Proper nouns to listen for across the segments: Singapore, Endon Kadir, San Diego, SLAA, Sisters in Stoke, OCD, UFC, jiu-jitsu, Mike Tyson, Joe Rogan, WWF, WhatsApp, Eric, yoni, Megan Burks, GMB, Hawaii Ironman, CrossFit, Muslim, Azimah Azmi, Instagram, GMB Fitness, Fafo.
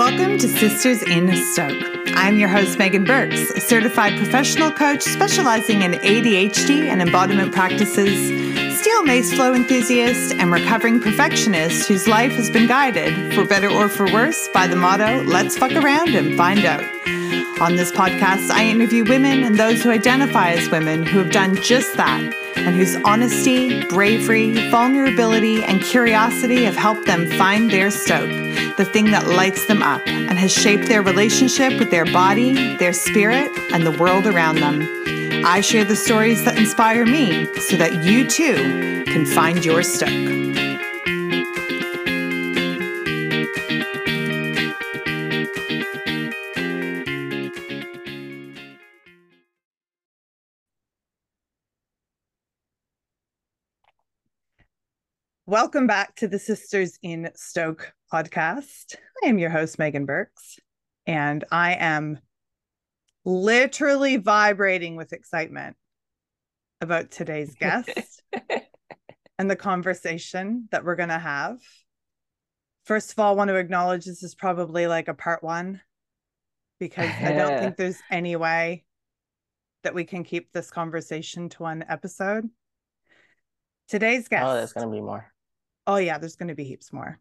Welcome to Sisters in Stoke. I'm your host, Megan Burks, a certified professional coach specializing in ADHD and embodiment practices, steel mace flow enthusiast, and recovering perfectionist whose life has been guided, for better or for worse, by the motto, let's fuck around and find out. On this podcast, I interview women and those who identify as women who have done just that, and whose honesty, bravery, vulnerability, and curiosity have helped them find their stoke, the thing that lights them up and has shaped their relationship with their body, their spirit, and the world around them. I share the stories that inspire me so that you too can find your stoke. Welcome back to the Sisters in Stoke podcast. I am your host, Megan Burks, and I am literally vibrating with excitement about today's guest and the conversation that we're going to have. First of all, I want to acknowledge this is probably like a part one, because I don't think there's any way that we can keep this conversation to one episode. Today's guest. Oh, there's going to be more. Oh yeah, there's going to be heaps more.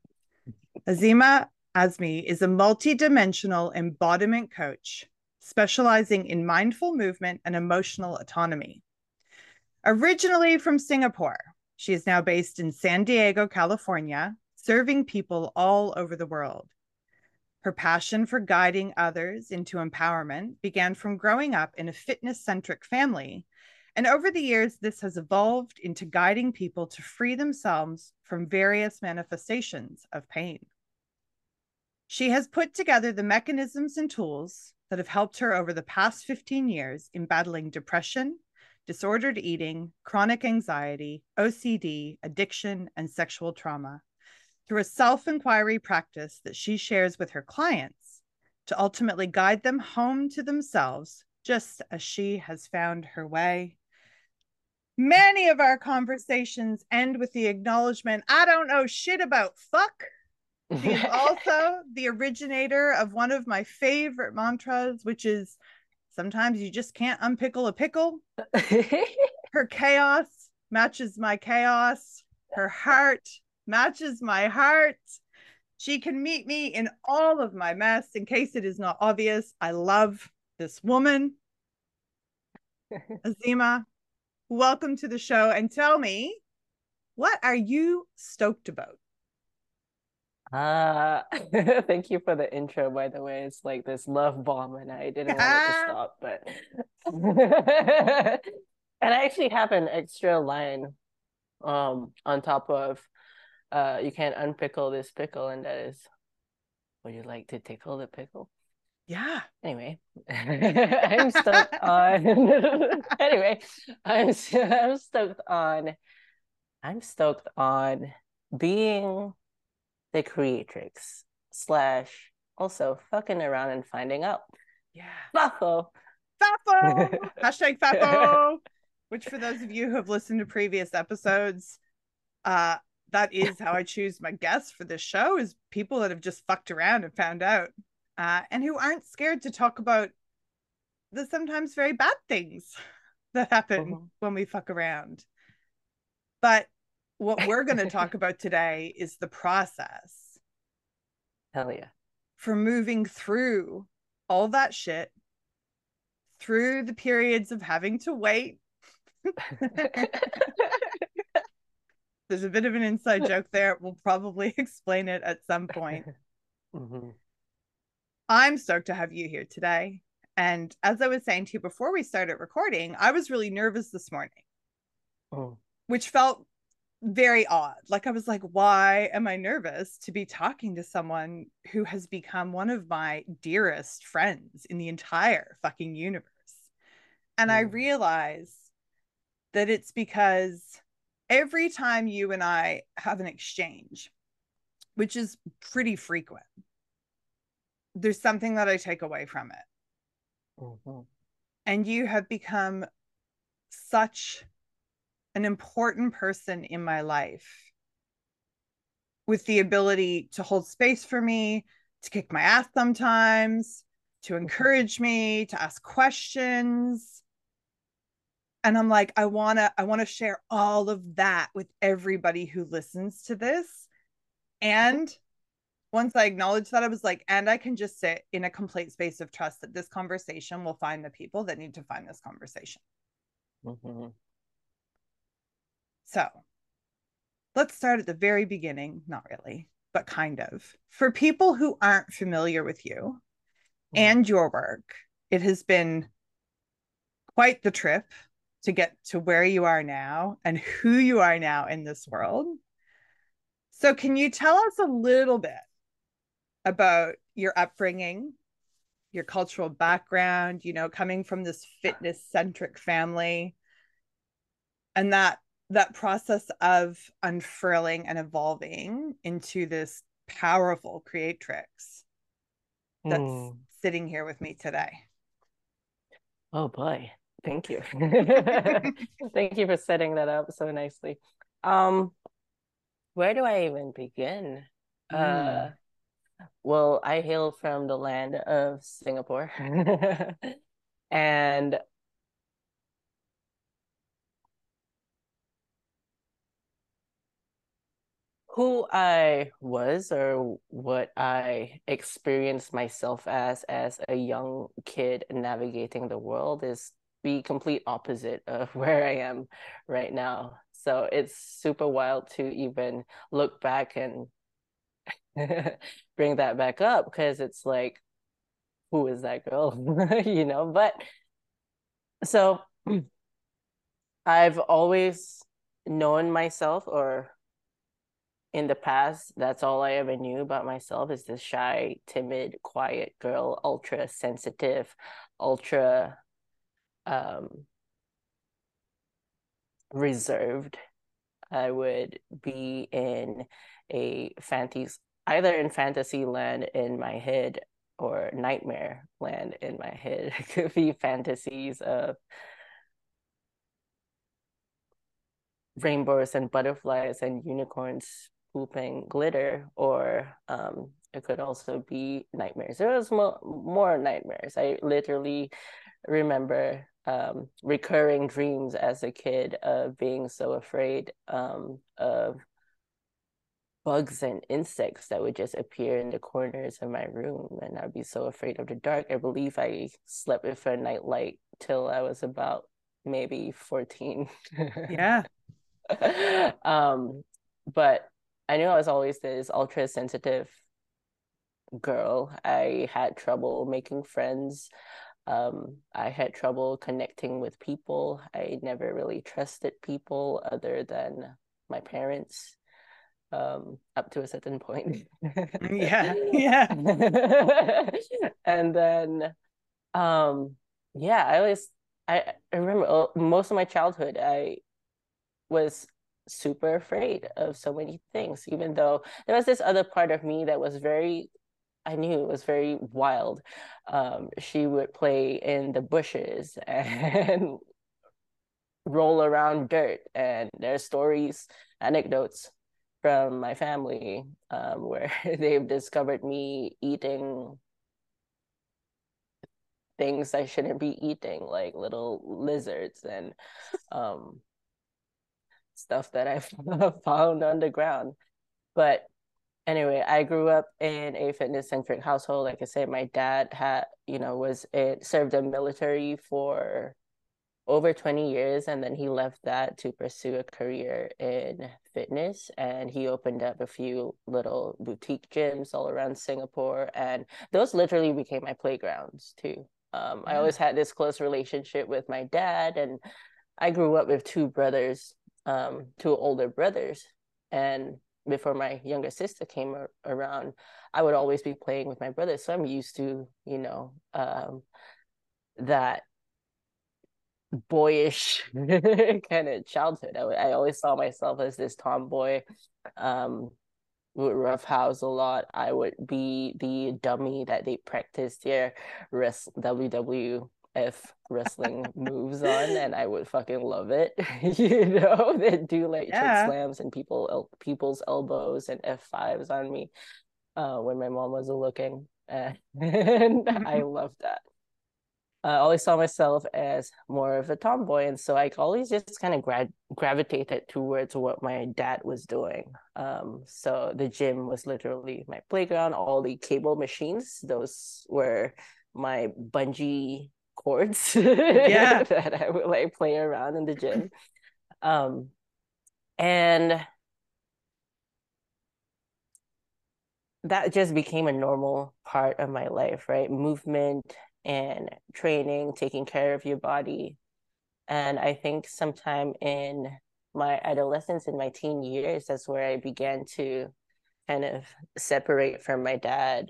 Azimah Azmi is a multidimensional embodiment coach specializing in mindful movement and emotional autonomy. Originally from Singapore, she is now based in San Diego, California, serving people all over the world. Her passion for guiding others into empowerment began from growing up in a fitness-centric family. And over the years, this has evolved into guiding people to free themselves from various manifestations of pain. She has put together the mechanisms and tools that have helped her over the past 15 years in battling depression, disordered eating, chronic anxiety, OCD, addiction, and sexual trauma through a self-inquiry practice that she shares with her clients to ultimately guide them home to themselves, just as she has found her way. Many of our conversations end with the acknowledgement, I don't know shit about fuck. She is also the originator of one of my favorite mantras, which is, sometimes you just can't unpickle a pickle. Her chaos matches my chaos. Her heart matches my heart. She can meet me in all of my mess, in case it is not obvious. I love this woman. Azimah, welcome to the show, and tell me, what are you stoked about? Thank you for the intro, by the way. It's like this love bomb, and I didn't want it to stop, but and I actually have an extra line on top of you can't unpickle this pickle, and that is, would you like to tickle the pickle? Yeah. Anyway, I'm stoked on. Anyway, I'm stoked on being the creatrix / also fucking around and finding out. Yeah. Fafo. Hashtag Fafo. Which, for those of you who have listened to previous episodes, that is how I choose my guests for this show, is people that have just fucked around and found out. And who aren't scared to talk about the sometimes very bad things that happen when we fuck around. But what we're going to talk about today is the process. Hell yeah. For moving through all that shit, through the periods of having to wait. There's a bit of an inside joke there. We'll probably explain it at some point. Mm-hmm. I'm stoked to have you here today. And as I was saying to you before we started recording, I was really nervous this morning, which felt very odd. Like, I was like, why am I nervous to be talking to someone who has become one of my dearest friends in the entire fucking universe? And I realized that it's because every time you and I have an exchange, which is pretty frequent, there's something that I take away from it. Mm-hmm. And you have become such an important person in my life, with the ability to hold space for me, to kick my ass sometimes, to encourage me, to ask questions. And I'm like, I want to share all of that with everybody who listens to this. And once I acknowledged that, I was like, and I can just sit in a complete space of trust that this conversation will find the people that need to find this conversation. Mm-hmm. So let's start at the very beginning. Not really, but kind of. For people who aren't familiar with you and your work, it has been quite the trip to get to where you are now and who you are now in this world. So can you tell us a little bit about your upbringing, your cultural background, you know, coming from this fitness-centric family, and that process of unfurling and evolving into this powerful creatrix that's sitting here with me today? Oh boy. Thank you. Thank you for setting that up so nicely. Where do I even begin? Well, I hail from the land of Singapore. And who I was or what I experienced myself as a young kid navigating the world is the complete opposite of where I am right now. So it's super wild to even look back and bring that back up, because it's like, who is that girl? You know, but so I've always known myself, or in the past, that's all I ever knew about myself, is this shy, timid, quiet girl, ultra sensitive, ultra reserved. I would be in a fantasy land in my head, or nightmare land in my head. It could be fantasies of rainbows and butterflies and unicorns pooping glitter, or it could also be nightmares. There was more nightmares. I literally remember recurring dreams as a kid of being so afraid of bugs and insects that would just appear in the corners of my room, and I'd be so afraid of the dark. I believe I slept with a nightlight till I was about maybe 14. Yeah. But I knew I was always this ultra sensitive girl. I had trouble making friends. I had trouble connecting with people. I never really trusted people other than my parents, up to a certain point. Yeah, yeah. And then, yeah, I remember most of my childhood, I was super afraid of so many things, even though there was this other part of me that was very wild. She would play in the bushes and roll around dirt. And there's stories, anecdotes from my family where they've discovered me eating things I shouldn't be eating, like little lizards and stuff that I found on the ground. But anyway, I grew up in a fitness-centric household. Like I said, my dad served the military for over 20 years, and then he left that to pursue a career in fitness. And he opened up a few little boutique gyms all around Singapore, and those literally became my playgrounds too. I always had this close relationship with my dad, and I grew up with two older brothers, and before my younger sister came around, I would always be playing with my brother. So I'm used to, that boyish kind of childhood. I always saw myself as this tomboy, would roughhouse a lot. I would be the dummy that they practiced their WWF wrestling moves on, and I would fucking love it. They do like trick slams and people's elbows and F5s on me. when my mom wasn't looking. And I love that. I always saw myself as more of a tomboy, and so I always just kind of gravitated towards what my dad was doing. So the gym was literally my playground. All the cable machines, those were my bungee cords that I would like play around in the gym. And that just became a normal part of my life, right? Movement and training, taking care of your body. And I think sometime in my adolescence, in my teen years, that's where I began to kind of separate from my dad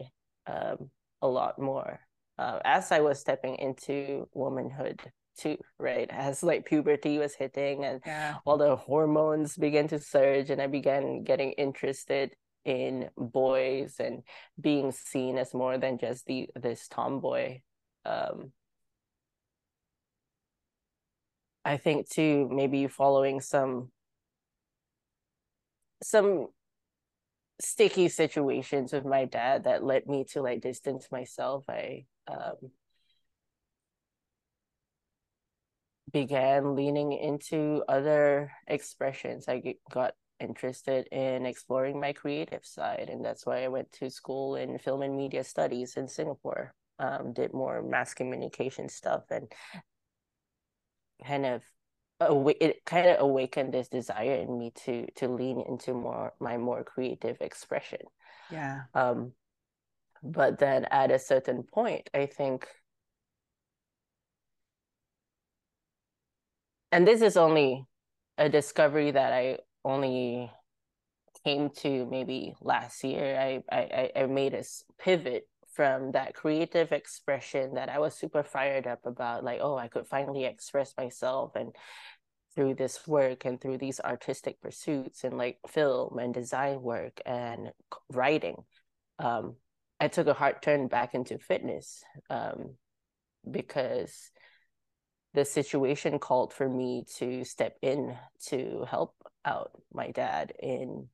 a lot more, as I was stepping into womanhood too, right? As like puberty was hitting and all the hormones began to surge, and I began getting interested in boys and being seen as more than just this tomboy. I think too, maybe following some sticky situations with my dad that led me to like distance myself. I began leaning into other expressions. I got interested in exploring my creative side, and that's why I went to school in film and media studies in Singapore. Did more mass communication stuff, and it kind of awakened this desire in me to lean into my more creative expression. But then at a certain point, I think, and this is only a discovery that I only came to maybe last year, I made a pivot from that creative expression that I was super fired up about, like, oh, I could finally express myself, and through this work and through these artistic pursuits and like film and design work and writing, I took a hard turn back into fitness, because the situation called for me to step in to help out my dad in,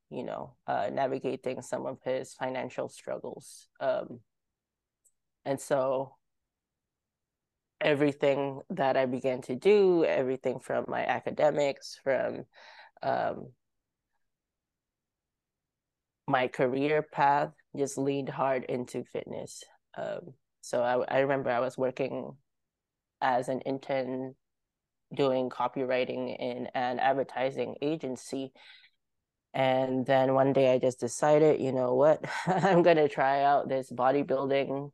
navigating some of his financial struggles. And so everything that I began to do, everything from my academics, from my career path, just leaned hard into fitness. So I remember I was working as an intern doing copywriting in an advertising agency. And then one day I just decided, you know what, I'm going to try out this bodybuilding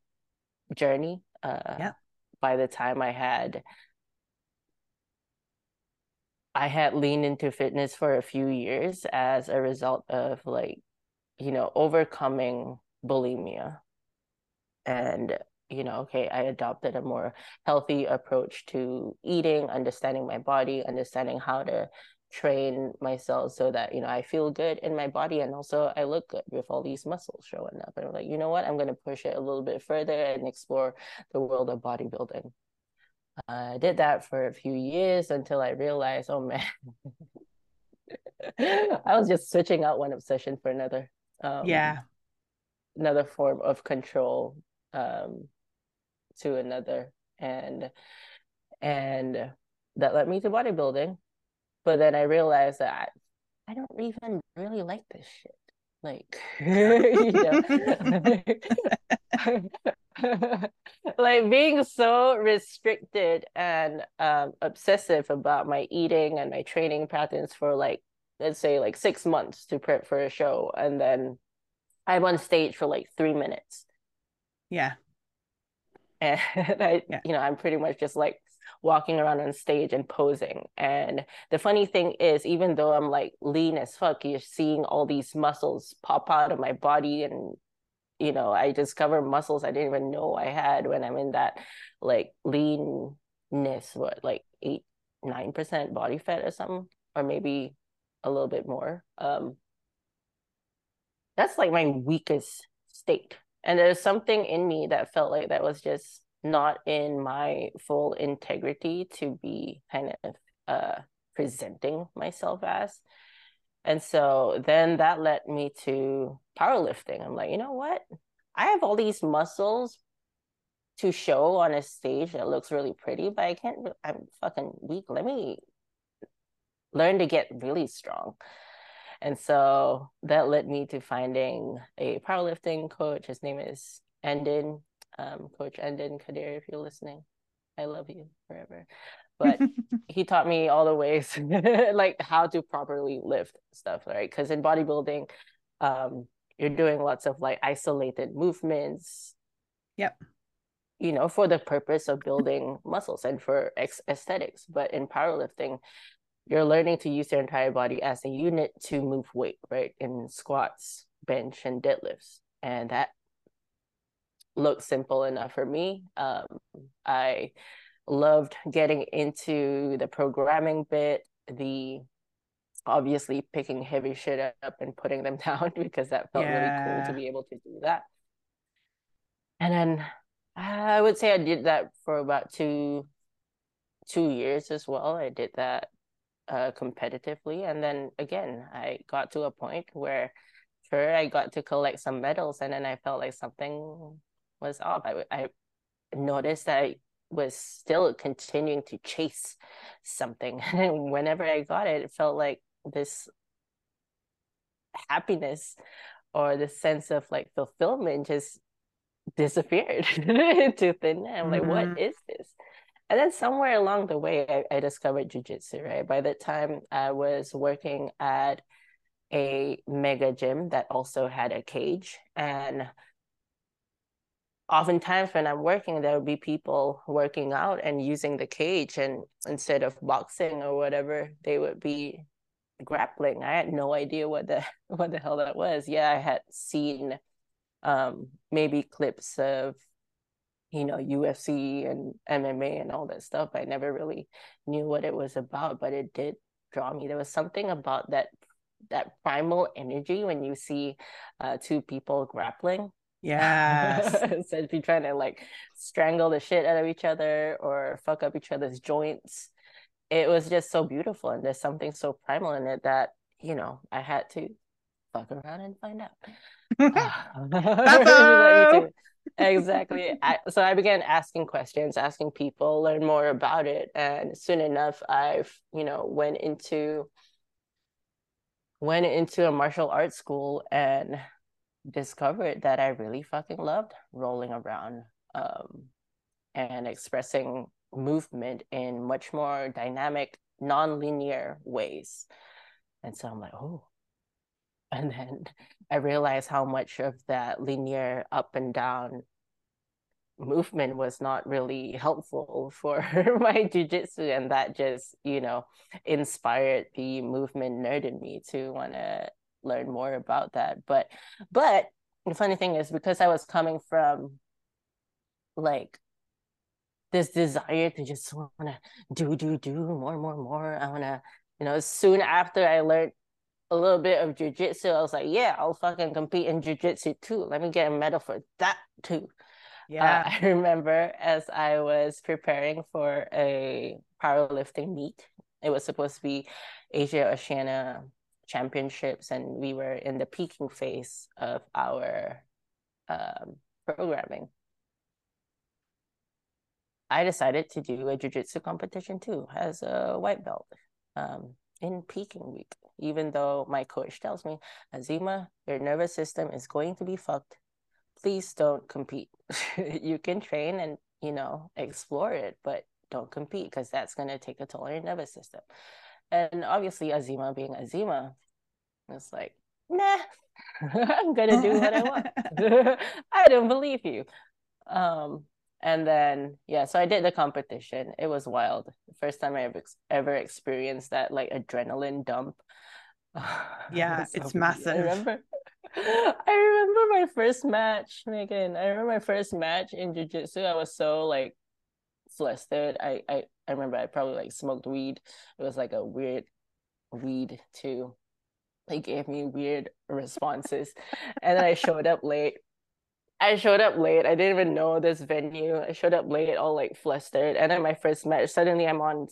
journey. By the time I had leaned into fitness for a few years as a result of overcoming bulimia, and I adopted a more healthy approach to eating, understanding my body, understanding how to train myself so that, I feel good in my body, and also I look good with all these muscles showing up. And I'm like, you know what, I'm going to push it a little bit further and explore the world of bodybuilding. I did that for a few years until I realized, oh man, I was just switching out one obsession for another. Another form of control to another, and that led me to bodybuilding. But then I realized that I don't even really like this shit. Like, like being so restricted and obsessive about my eating and my training patterns for let's say 6 months to prep for a show, and then I'm on stage for 3 minutes. I'm pretty much just walking around on stage and posing. And the funny thing is, even though I'm lean as fuck, you're seeing all these muscles pop out of my body, and I discover muscles I didn't even know I had when I'm in that leanness, 8-9% body fat or something, or maybe a little bit more. That's my weakest state, and there's something in me that felt like that was just not in my full integrity to be kind of presenting myself as. And so then that led me to powerlifting. I'm like, you know what? I have all these muscles to show on a stage that looks really pretty, but I can't, I'm fucking weak. Let me learn to get really strong. And so that led me to finding a powerlifting coach. His name is Endon, Coach Endon Kadir, if you're listening. I love you forever. But he taught me all the ways, like how to properly lift stuff, right? Because in bodybuilding, you're doing lots of like isolated movements. Yep. You know, for the purpose of building muscles and for aesthetics. But in powerlifting, you're learning to use your entire body as a unit to move weight, right? In squats, bench, and deadlifts. And that looked simple enough for me. I loved getting into the programming bit, the obviously picking heavy shit up and putting them down, because that felt really cool to be able to do that. And then I would say I did that for about two years as well. I did that competitively. And then again, I got to a point where, sure, I got to collect some medals, and then I felt like something was off. I noticed that I was still continuing to chase something. And whenever I got it, it felt like this happiness or this sense of like fulfillment just disappeared to thin air. I'm like, what is this? And then somewhere along the way, I discovered jiu-jitsu, right? By the time I was working at a mega gym that also had a cage. And oftentimes when I'm working, there would be people working out and using the cage. And instead of boxing or whatever, they would be grappling. I had no idea what the hell that was. Yeah, I had seen maybe clips of, you know, UFC and MMA and all that stuff. I never really knew what it was about, but it did draw me. There was something about that primal energy when you see two people grappling. Yes. Instead of you trying to like strangle the shit out of each other or fuck up each other's joints. It was just so beautiful, and there's something so primal in it that, you know, I had to fuck around and find out. Exactly. So I began asking questions, asking people, learn more about it, and soon enough, I've, you know, went into a martial arts school and discovered that I really fucking loved rolling around and expressing movement in much more dynamic, non-linear ways. And so I'm like, oh. And then I realized how much of that linear up and down movement was not really helpful for my jiu-jitsu. And that just, you know, inspired the movement nerd in me to want to learn more about that. But the funny thing is, because I was coming from like this desire to just want to do more, I want to, you know, soon after I learned a little bit of jiu-jitsu, I was like, yeah, I'll fucking compete in jiu-jitsu too. Let me get a medal for that too. Yeah. I remember as I was preparing for a powerlifting meet, it was supposed to be Asia Oceania Championships, and we were in the peaking phase of our programming. I decided to do a jiu-jitsu competition too as a white belt. In peaking week, even though my coach tells me, Azimah, your nervous system is going to be fucked. Please don't compete. You can train and, you know, explore it, but don't compete, because that's going to take a toll on your nervous system. And obviously, Azimah being Azimah, it's like, nah, I'm going to do what I want. I don't believe you. And then, yeah, so I did the competition. It was wild. The first time I ever experienced that, like, adrenaline dump. Yeah, so it's massive. I remember my first match, Megan. I remember my first match in jiu-jitsu. I was so, like, flustered. I remember I probably, like, smoked weed. It was, like, a weird weed, too. They gave me weird responses. And then I showed up late. I didn't even know this venue. I showed up late, all like flustered. And then my first match, suddenly I'm on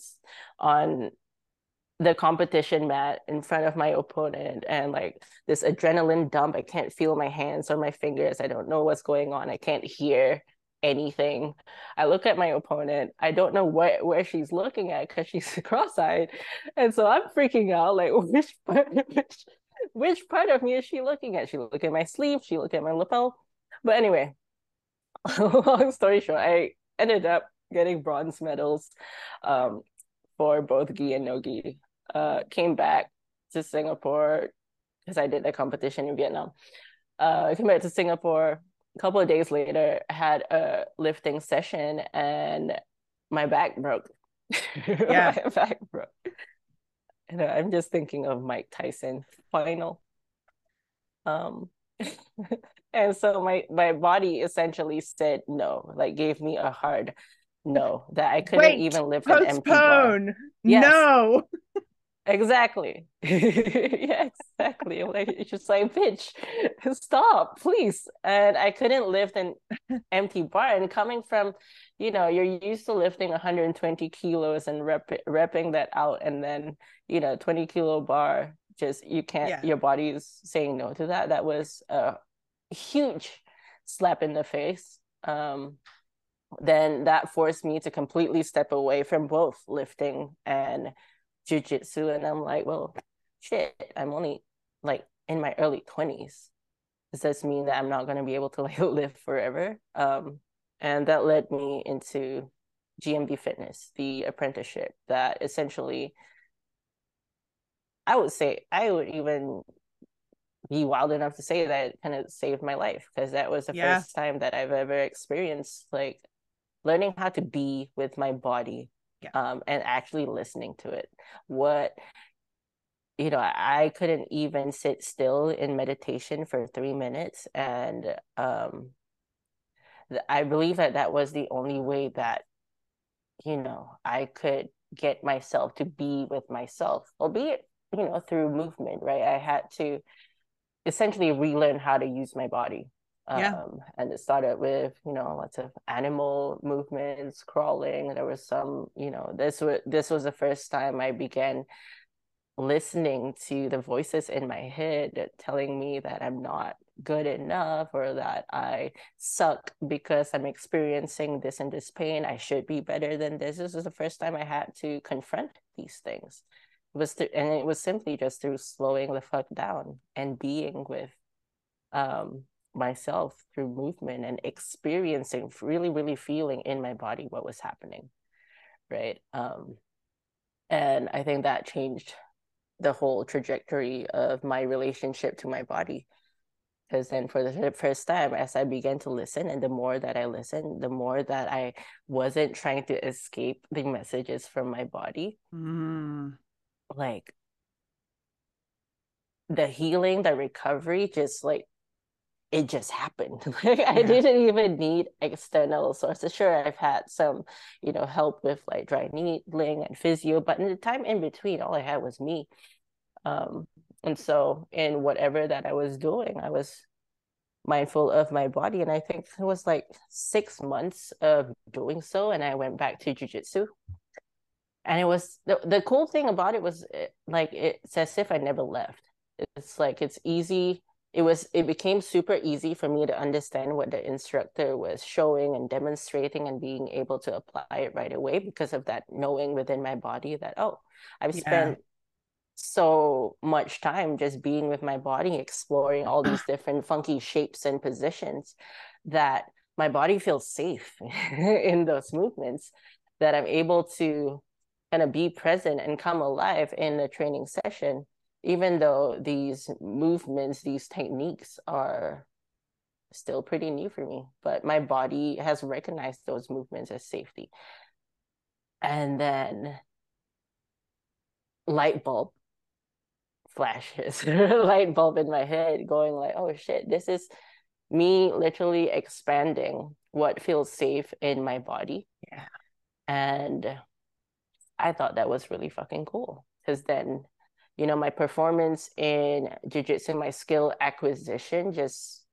the competition mat in front of my opponent, and like this adrenaline dump. I can't feel my hands or my fingers. I don't know what's going on. I can't hear anything. I look at my opponent. I don't know where she's looking at because she's cross-eyed. And so I'm freaking out, like, which part of me is she looking at? She looked at my sleeve. She looked at my lapel. But anyway, long story short, I ended up getting bronze medals for both gi and no gi. Came back to Singapore because I did a competition in Vietnam. Came back to Singapore a couple of days later, had a lifting session, and my back broke. Yeah. My back broke. And I'm just thinking of Mike Tyson final. And so my body essentially said no, like gave me a hard no, that I couldn't even lift an empty bar. Yes. No. Exactly. Yeah, exactly. Like, it's just like, bitch, stop, please. And I couldn't lift an empty bar. And coming from, you know, you're used to lifting 120 kilos and repping that out, and then, you know, 20 kilo bar, just you can't. Yeah. Your body is saying no to that. That was a huge slap in the face. Then that forced me to completely step away from both lifting and jiu-jitsu. And I'm like, well, shit, I'm only like in my early 20s. Does this mean that I'm not going to be able to like live forever? And that led me into GMB Fitness, the apprenticeship that essentially, I would say, I would even be wild enough to say that it kind of saved my life, because that was the first time that I've ever experienced like learning how to be with my body. Yeah. And actually listening to it. What, you know, I couldn't even sit still in meditation for 3 minutes. And I believe that that was the only way that, you know, I could get myself to be with myself, albeit, you know, through movement, right? I had to essentially relearn how to use my body. And it started with, you know, lots of animal movements, crawling. There was some, you know, this was the first time I began listening to the voices in my head telling me that I'm not good enough, or that I suck because I'm experiencing this and this pain. I should be better than this. This was the first time I had to confront these things. It was simply just through slowing the fuck down and being with myself through movement and experiencing, really feeling in my body what was happening, right? And I think that changed the whole trajectory of my relationship to my body, because then for the first time, as I began to listen, and the more that I listened, the more that I wasn't trying to escape the messages from my body, like the healing, the recovery, just like it just happened. Like, yeah. I didn't even need external sources. Sure, I've had some, you know, help with like dry needling and physio, but in the time in between, all I had was me. And so in whatever that I was doing, I was mindful of my body. And I think it was like 6 months of doing so, and I went back to jiu-jitsu. And it was, the cool thing about it was, like, it's as if I never left. It's like, it's easy. It became super easy for me to understand what the instructor was showing and demonstrating, and being able to apply it right away because of that knowing within my body that, oh, I've spent so much time just being with my body, exploring all these different funky shapes and positions, that my body feels safe in those movements, that I'm able to kind of be present and come alive in the training session. Even though these movements, these techniques are still pretty new for me, but my body has recognized those movements as safety. And then light bulb flashes, light bulb in my head going like, oh shit, this is me literally expanding what feels safe in my body. Yeah. And I thought that was really fucking cool, because then, you know, my performance in jiu-jitsu, my skill acquisition just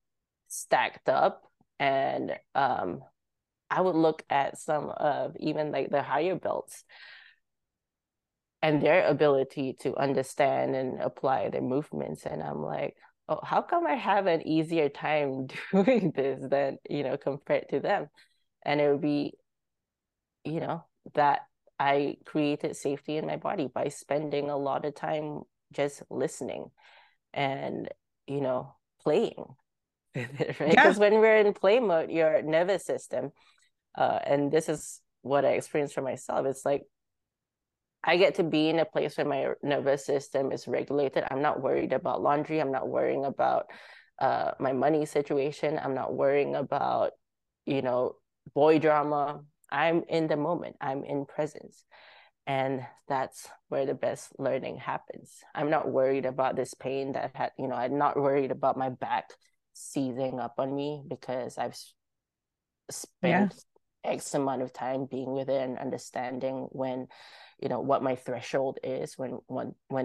stacked up. And I would look at some of even like the higher belts and their ability to understand and apply their movements. And I'm like, oh, how come I have an easier time doing this than, you know, compared to them? And it would be, you know, that I created safety in my body by spending a lot of time just listening and, you know, playing with it, right? Because when we're in play mode, your nervous system, and this is what I experienced for myself, it's like, I get to be in a place where my nervous system is regulated. I'm not worried about laundry. I'm not worrying about my money situation. I'm not worrying about, you know, boy drama. I'm in the moment. I'm in presence. And that's where the best learning happens. I'm not worried about this pain that had, you know, I'm not worried about my back seizing up on me because I've spent X amount of time being with it and understanding when, you know, what my threshold is, when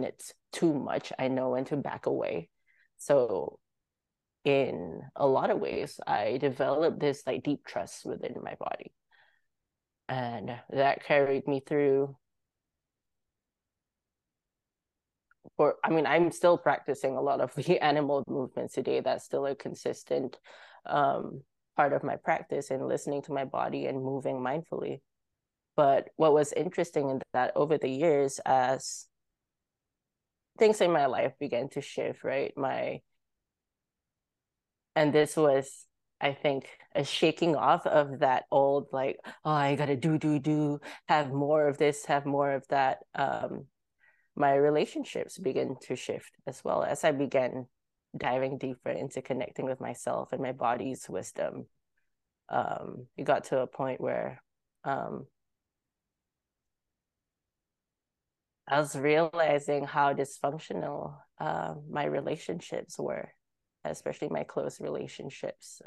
it's too much, I know when to back away. So in a lot of ways, I developed this like deep trust within my body. And that carried me through for, I mean, I'm still practicing a lot of the animal movements today. That's still a consistent part of my practice, and listening to my body and moving mindfully. But what was interesting in that, over the years, as things in my life began to shift, right? And this was, I think, a shaking off of that old, like, oh, I gotta do, have more of this, have more of that. My relationships began to shift as well, as I began diving deeper into connecting with myself and my body's wisdom. It got to a point where I was realizing how dysfunctional my relationships were, especially my close relationships,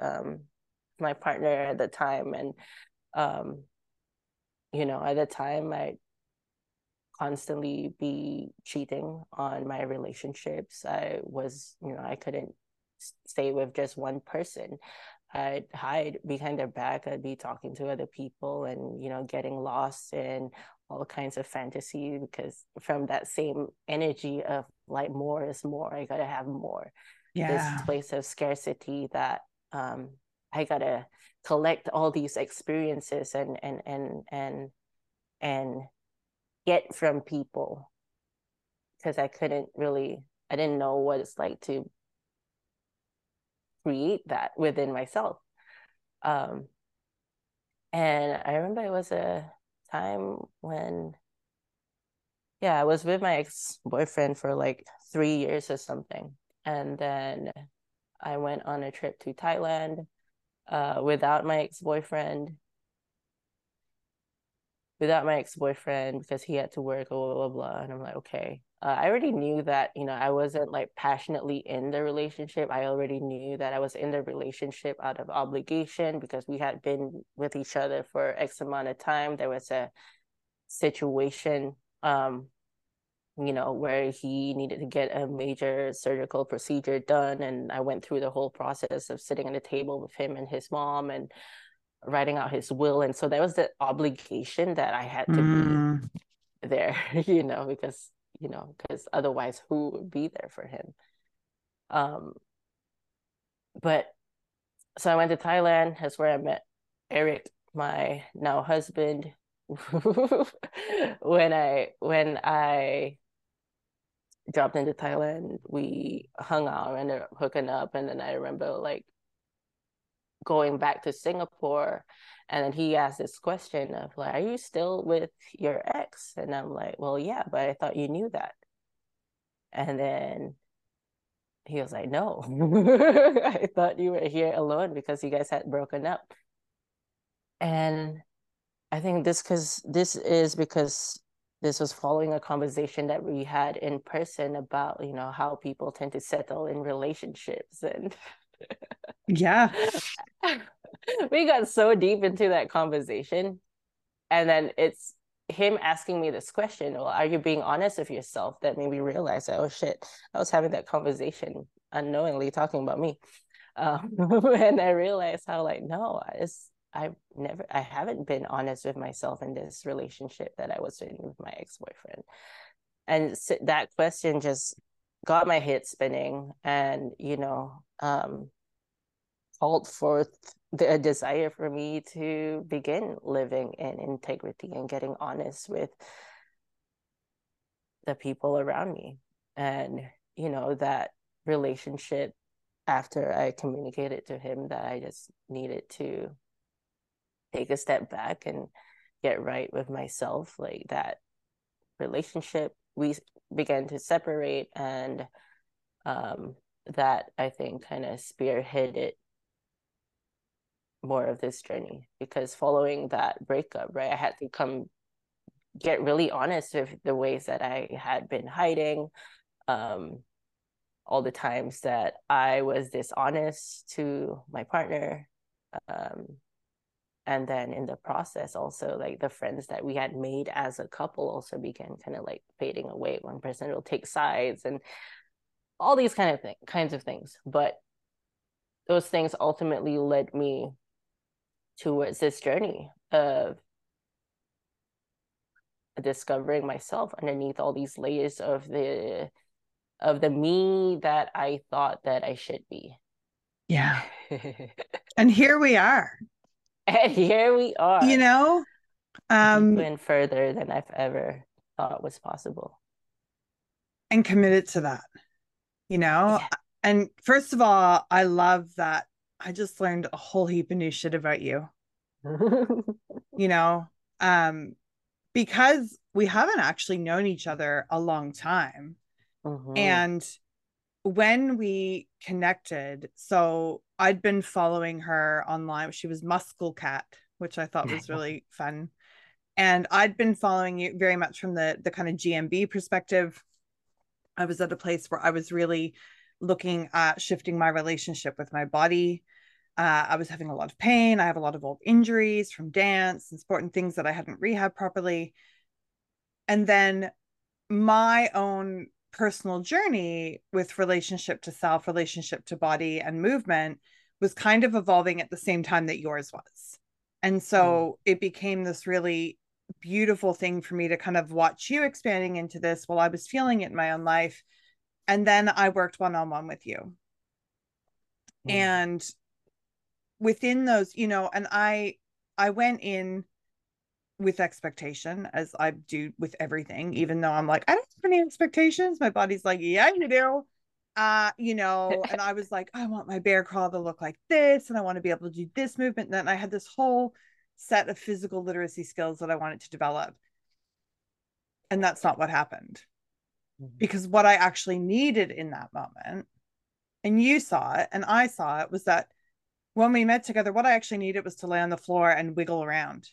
my partner at the time. And, you know, at the time I'd constantly be cheating on my relationships. I was, you know, I couldn't stay with just one person. I'd hide behind their back. I'd be talking to other people and, you know, getting lost in all kinds of fantasy, because from that same energy of like, more is more, I gotta have more. Yeah. This place of scarcity that I gotta collect all these experiences and get from people, because I didn't know what it's like to create that within myself. And I remember it was a time when I was with my ex-boyfriend for like 3 years or something, and then I went on a trip to Thailand without my ex-boyfriend because he had to work, blah blah blah, and I'm like, okay. I already knew that, you know, I wasn't like passionately in the relationship. I already knew that I was in the relationship out of obligation, because we had been with each other for X amount of time. There was a situation, you know, where he needed to get a major surgical procedure done. And I went through the whole process of sitting at a table with him and his mom and writing out his will. And so there was the obligation that I had to be there, you know, because otherwise who would be there for him? But so I went to Thailand. That's where I met Eric, my now husband. when I dropped into Thailand, we hung out and ended up hooking up. And then I remember like going back to Singapore, and then he asked this question of like, are you still with your ex? And I'm like, well, yeah, but I thought you knew that. And then he was like, no, I thought you were here alone because you guys had broken up. And I think because this was following a conversation that we had in person about, you know, how people tend to settle in relationships. And yeah. We got so deep into that conversation. And then it's him asking me this question, well, are you being honest with yourself? That made me realize that, oh shit, I was having that conversation unknowingly, talking about me. And I realized how like, no, I haven't been honest with myself in this relationship that I was in with my ex-boyfriend. And so that question just got my head spinning, and, you know, called forth the desire for me to begin living in integrity and getting honest with the people around me. And, you know, that relationship, after I communicated to him that I just needed to take a step back and get right with myself, like, that relationship, we began to separate. And that, I think, kind of spearheaded more of this journey, because following that breakup, right, I had to get really honest with the ways that I had been hiding, all the times that I was dishonest to my partner, and then in the process also, like, the friends that we had made as a couple also began kind of like fading away. One person will take sides and all these kinds of things. But those things ultimately led me towards this journey of discovering myself underneath all these layers of the me that I thought that I should be. Yeah. And here we are. And here we are. You know, went further than I've ever thought was possible. And committed to that, you know. Yeah. And first of all, I love that I just learned a whole heap of new shit about you, you know, because we haven't actually known each other a long time. Mm-hmm. And when we connected, so I'd been following her online. She was Muscle Cat, which I thought was really fun. And I'd been following you very much from the kind of GMB perspective. I was at a place where I was really looking at shifting my relationship with my body. I was having a lot of pain. I have a lot of old injuries from dance and sport and things that I hadn't rehabbed properly. And then my own personal journey with relationship to self, relationship to body and movement was kind of evolving at the same time that yours was. And so it became this really beautiful thing for me to kind of watch you expanding into this while I was feeling it in my own life. And then I worked one-on-one with you. Mm. And within those, you know, and I went in with expectation, as I do with everything, even though I'm like, I don't have any expectations. My body's like, yeah, you do. You know, and I was like, I want my bear crawl to look like this, and I want to be able to do this movement. And then I had this whole set of physical literacy skills that I wanted to develop. And that's not what happened. Because what I actually needed in that moment, and you saw it and I saw it, was that when we met together, what I actually needed was to lay on the floor and wiggle around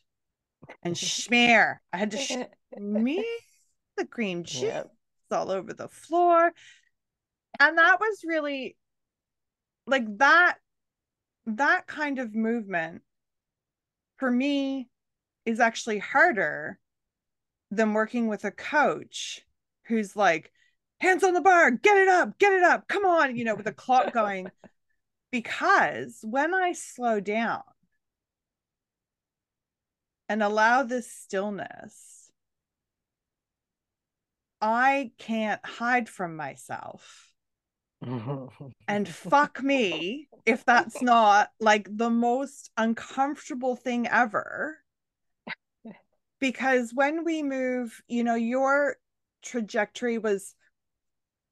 and smear. I had to smear the cream cheese all over the floor. And that was really like that kind of movement for me is actually harder than working with a coach who's like, hands on the bar, get it up, come on, you know, with the clock going. Because when I slow down and allow this stillness, I can't hide from myself. And fuck me if that's not like the most uncomfortable thing ever. Because when we move, you know, your trajectory was,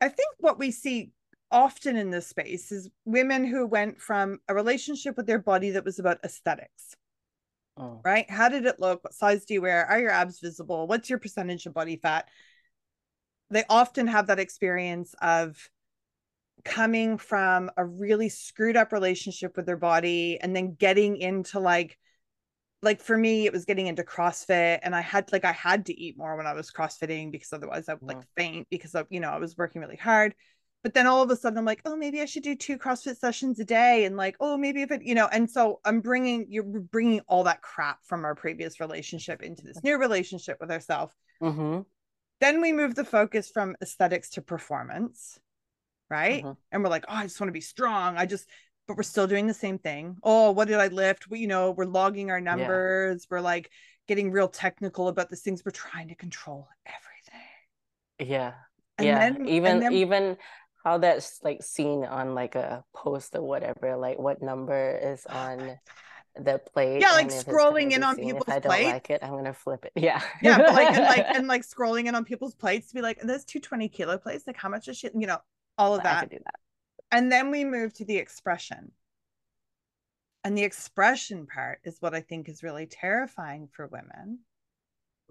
I think what we see often in this space is women who went from a relationship with their body that was about aesthetics, right? How did it look? What size do you wear? Are your abs visible? What's your percentage of body fat? They often have that experience of coming from a really screwed up relationship with their body and then getting into like for me, it was getting into CrossFit, and I had to eat more when I was CrossFitting, because otherwise I would like faint, because of, you know, I was working really hard. But then all of a sudden I'm like, oh, maybe I should do 2 CrossFit sessions a day. And like, oh, maybe if it, you know, and so you're bringing all that crap from our previous relationship into this new relationship with ourselves. Mm-hmm. Then we move the focus from aesthetics to performance. Right. Mm-hmm. And we're like, oh, I just want to be strong. but we're still doing the same thing. Oh, what did I lift? We, you know, we're logging our numbers. Yeah. We're like getting real technical about these things. We're trying to control everything. Yeah. And then, even how that's like seen on like a post or whatever, like what number is on the plate. Yeah, like scrolling in on people's plates. If I don't like it, I'm gonna flip it. Yeah. Yeah, but like and like scrolling in on people's plates to be like, this 220-kilo plates, like how much is she, you know, all of that. I could do that. And then we move to the expression. And the expression part is what I think is really terrifying for women.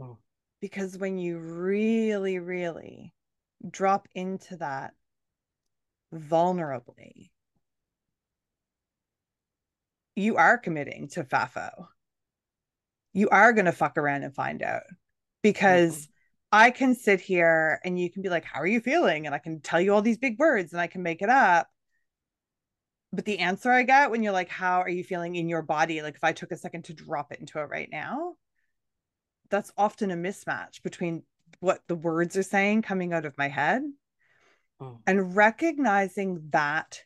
Oh. Because when you really, really drop into that vulnerably, you are committing to FAFO. You are going to fuck around and find out, because mm-hmm. I can sit here and you can be like, how are you feeling? And I can tell you all these big words and I can make it up. But the answer I get when you're like, how are you feeling in your body? Like if I took a second to drop it into it right now, that's often a mismatch between what the words are saying coming out of my head. Oh. And recognizing that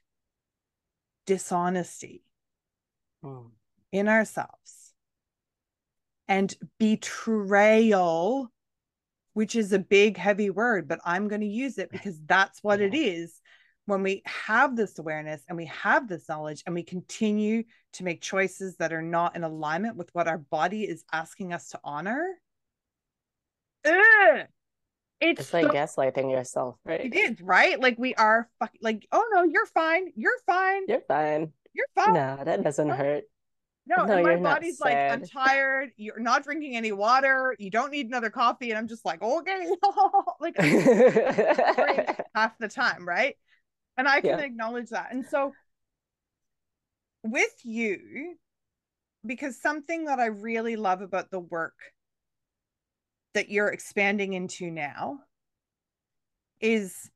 dishonesty in ourselves and betrayal, which is a big, heavy word, but I'm going to use it because that's what it is. When we have this awareness and we have this knowledge and we continue to make choices that are not in alignment with what our body is asking us to honor. Ugh. It's like gaslighting yourself, right? It is, right? Like we are fucking like, oh no, you're fine. You're fine. You're fine. You're fine. No, that doesn't hurt. No, no, and my body's like, I'm tired. You're not drinking any water. You don't need another coffee. And I'm just like, okay. Like half the time, right? And I can acknowledge that. And so with you, because something that I really love about the work that you're expanding into now is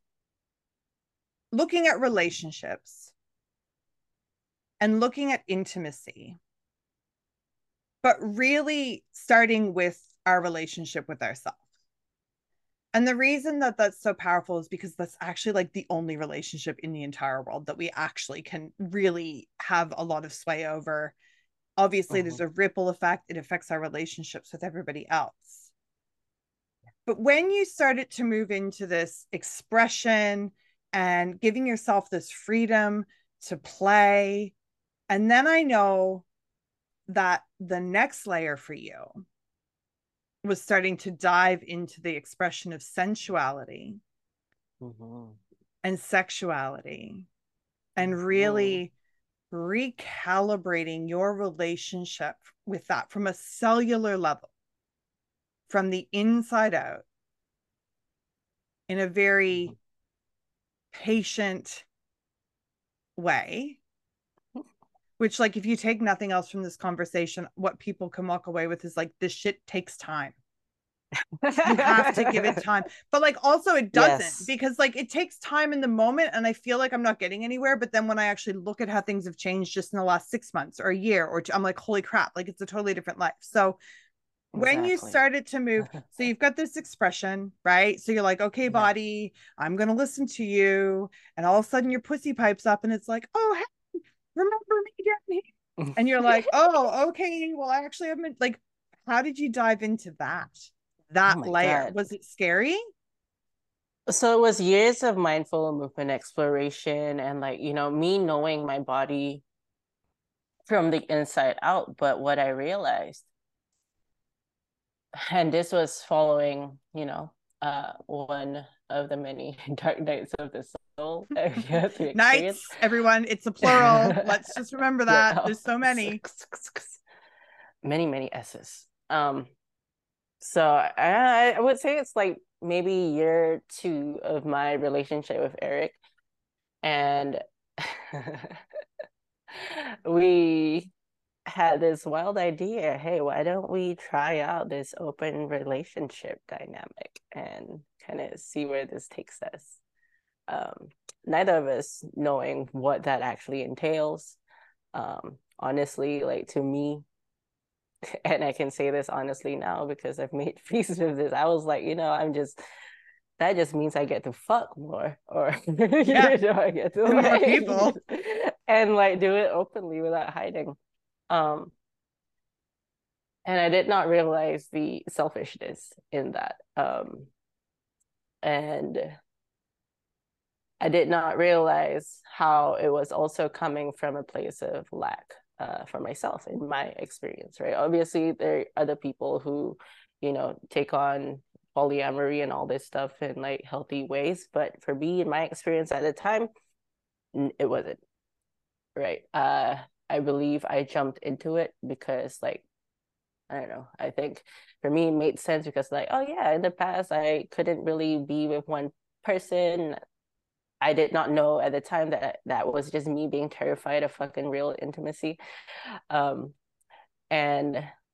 looking at relationships and looking at intimacy, but really starting with our relationship with ourselves. And the reason that that's so powerful is because that's actually like the only relationship in the entire world that we actually can really have a lot of sway over. Obviously, there's a ripple effect. It affects our relationships with everybody else. But when you started to move into this expression and giving yourself this freedom to play, and then I know that the next layer for you was starting to dive into the expression of sensuality and sexuality and really recalibrating your relationship with that from a cellular level, from the inside out, in a very patient way, which like, if you take nothing else from this conversation, what people can walk away with is like, this shit takes time. You have to give it time, but like, also it doesn't because like it takes time in the moment. And I feel like I'm not getting anywhere. But then when I actually look at how things have changed just in the last 6 months or a year or two, I'm like, holy crap. Like it's a totally different life. So when you started to move, so you've got this expression, right? So you're like, okay, body, I'm going to listen to you. And all of a sudden your pussy pipes up and it's like, oh, hey, remember me, get me. And you're like, oh, okay. Well, I actually haven't, like, how did you dive into that layer? God. Was it scary? So it was years of mindful movement exploration and like, you know, me knowing my body from the inside out. But what I realized, and this was following, you know, one of the many dark nights of the soul. Nights, everyone, it's a plural. Let's just remember that. Yeah. There's so many. Many, many S's. So I would say it's like maybe year two of my relationship with Eric. And we had this wild idea, hey, why don't we try out this open relationship dynamic and kind of see where this takes us. Neither of us knowing what that actually entails. Honestly, like to me, and I can say this honestly now because I've made peace with this, I was like, you know, that just means I get to fuck more, or you know, I get to more people. and like do it openly without hiding. And I did not realize the selfishness in that. And I did not realize how it was also coming from a place of lack for myself in my experience, right? Obviously, there are other people who, you know, take on polyamory and all this stuff in like healthy ways. But for me, in my experience at the time, it wasn't, right? I believe I jumped into it because like, I don't know, I think for me, it made sense because like, oh yeah, in the past, I couldn't really be with one person. I did not know at the time that that was just me being terrified of fucking real intimacy. And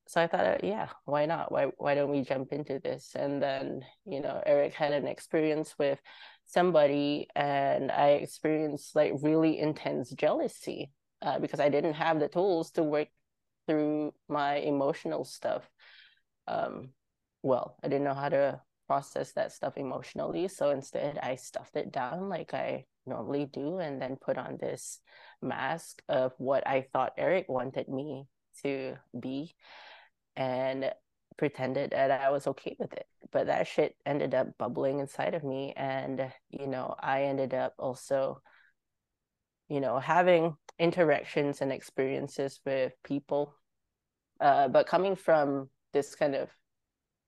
so I thought, yeah, why not? Why don't we jump into this? And then, you know, Eric had an experience with somebody and I experienced like really intense jealousy because I didn't have the tools to work through my emotional stuff. Well, I didn't know how to process that stuff emotionally, so instead I stuffed it down like I normally do, and then put on this mask of what I thought Eric wanted me to be and pretended that I was okay with it. But that shit ended up bubbling inside of me, and you know, I ended up also, you know, having interactions and experiences with people, but coming from this kind of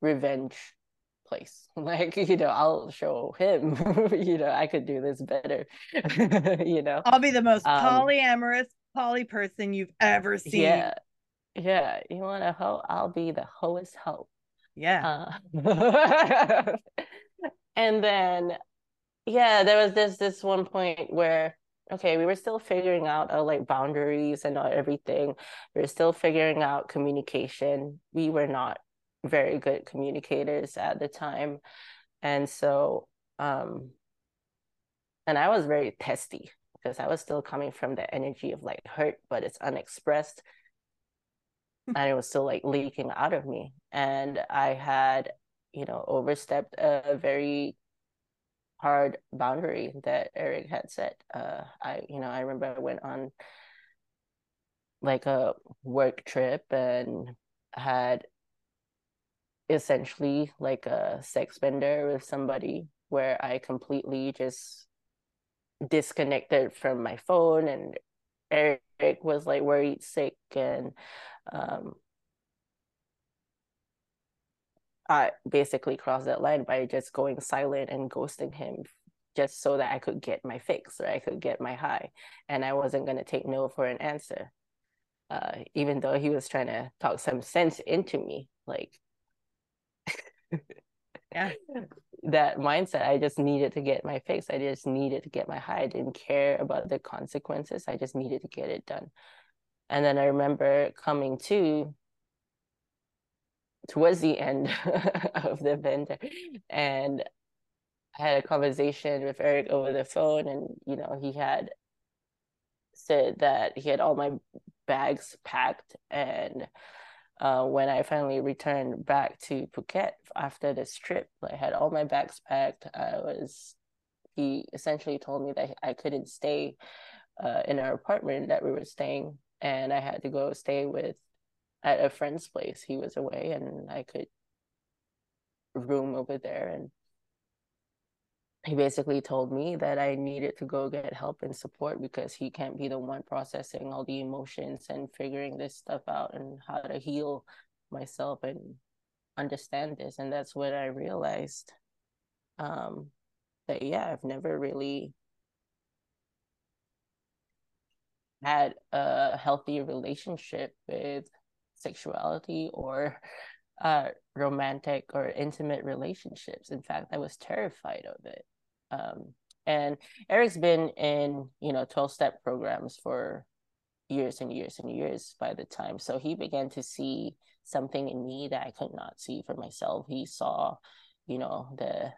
revenge place, like, you know, I'll show him, you know, I could do this better. You know, I'll be the most polyamorous poly person you've ever seen. Yeah You want a hoe, I'll be the hoest hoe. Yeah. And then yeah, there was this one point where, okay, we were still figuring out our like boundaries and everything. We were still figuring out communication. We were not very good communicators at the time. And so, and I was very testy because I was still coming from the energy of like hurt, but it's unexpressed. And it was still like leaking out of me. And I had, you know, overstepped a very hard boundary that Eric had set. I remember I went on like a work trip and had essentially like a sex bender with somebody where I completely just disconnected from my phone, and Eric was like worried sick, and I basically crossed that line by just going silent and ghosting him just so that I could get my fix, or I could get my high, and I wasn't going to take no for an answer, even though he was trying to talk some sense into me, like yeah. That mindset, I just needed to get my fix, I just needed to get my high, I didn't care about the consequences, I just needed to get it done. And then I remember coming to towards the end of the event, and I had a conversation with Eric over the phone, and you know, he had said that he had all my bags packed, and when I finally returned back to Phuket after this trip, I had all my bags packed. He essentially told me that I couldn't stay in our apartment that we were staying, and I had to go stay at a friend's place. He was away and I could room over there. And he basically told me that I needed to go get help and support because he can't be the one processing all the emotions and figuring this stuff out and how to heal myself and understand this. And that's when I realized that, yeah, I've never really had a healthy relationship with sexuality or romantic or intimate relationships. In fact, I was terrified of it. And Eric's been in, you know, 12-step programs for years and years and years by the time. So he began to see something in me that I could not see for myself. He saw, you know, the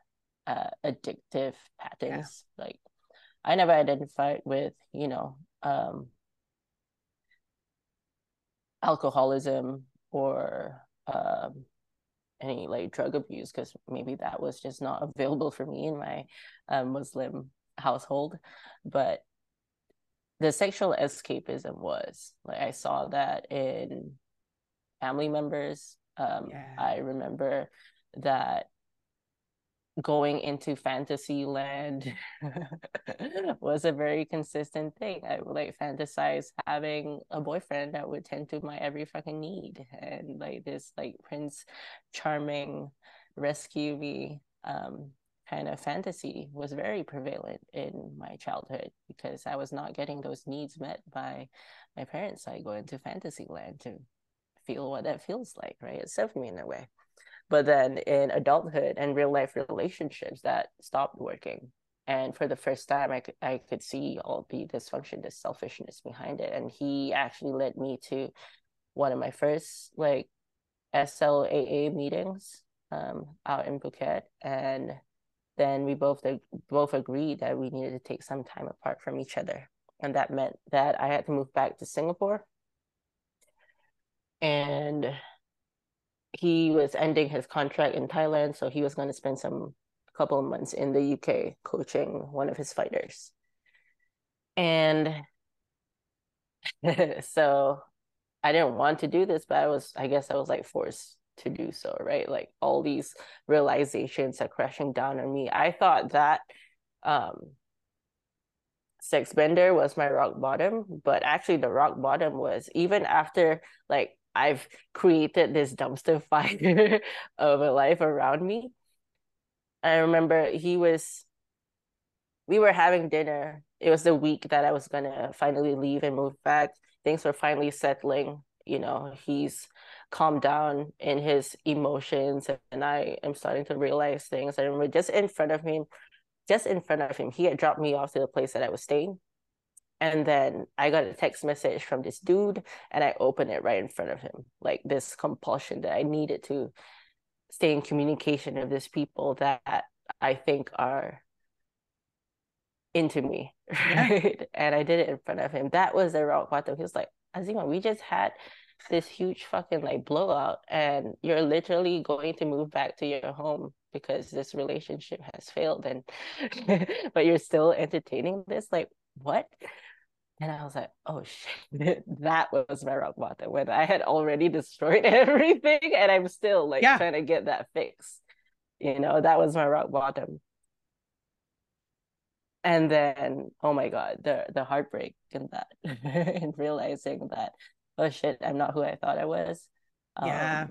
addictive patterns. Yeah. Like, I never identified with, you know, alcoholism or any like drug abuse, because maybe that was just not available for me in my Muslim household. But the sexual escapism was, like, I saw that in family members. I remember that going into fantasy land was a very consistent thing. I would like fantasize having a boyfriend that would tend to my every fucking need, and like this like Prince Charming, rescue me kind of fantasy was very prevalent in my childhood, because I was not getting those needs met by my parents. So I go into fantasy land to feel what that feels like, right? It served me in a way. But then in adulthood and real life relationships, that stopped working. And for the first time, I could see all the dysfunction, the selfishness behind it. And he actually led me to one of my first like SLAA meetings out in Phuket. And then we both agreed that we needed to take some time apart from each other. And that meant that I had to move back to Singapore. And he was ending his contract in Thailand, so he was going to spend a couple of months in the UK coaching one of his fighters. And so I didn't want to do this, but I guess I was like forced to do so, right? Like all these realizations are crashing down on me. I thought that sex bender was my rock bottom, but actually the rock bottom was even after like I've created this dumpster fire of a life around me. I remember we were having dinner. It was the week that I was gonna finally leave and move back. Things were finally settling. You know, he's calmed down in his emotions, and I am starting to realize things. I remember just in front of him, he had dropped me off to the place that I was staying. And then I got a text message from this dude, and I opened it right in front of him. Like this compulsion that I needed to stay in communication with these people that I think are into me, right? And I did it in front of him. That was the rock bottom. He was like, Azimah, we just had this huge fucking like blowout, and you're literally going to move back to your home because this relationship has failed, and but you're still entertaining this, like what? And I was like, oh shit, that was my rock bottom, when I had already destroyed everything and I'm still like trying to get that fixed. You know, that was my rock bottom. And then, oh my God, the heartbreak in that and realizing that, oh shit, I'm not who I thought I was. You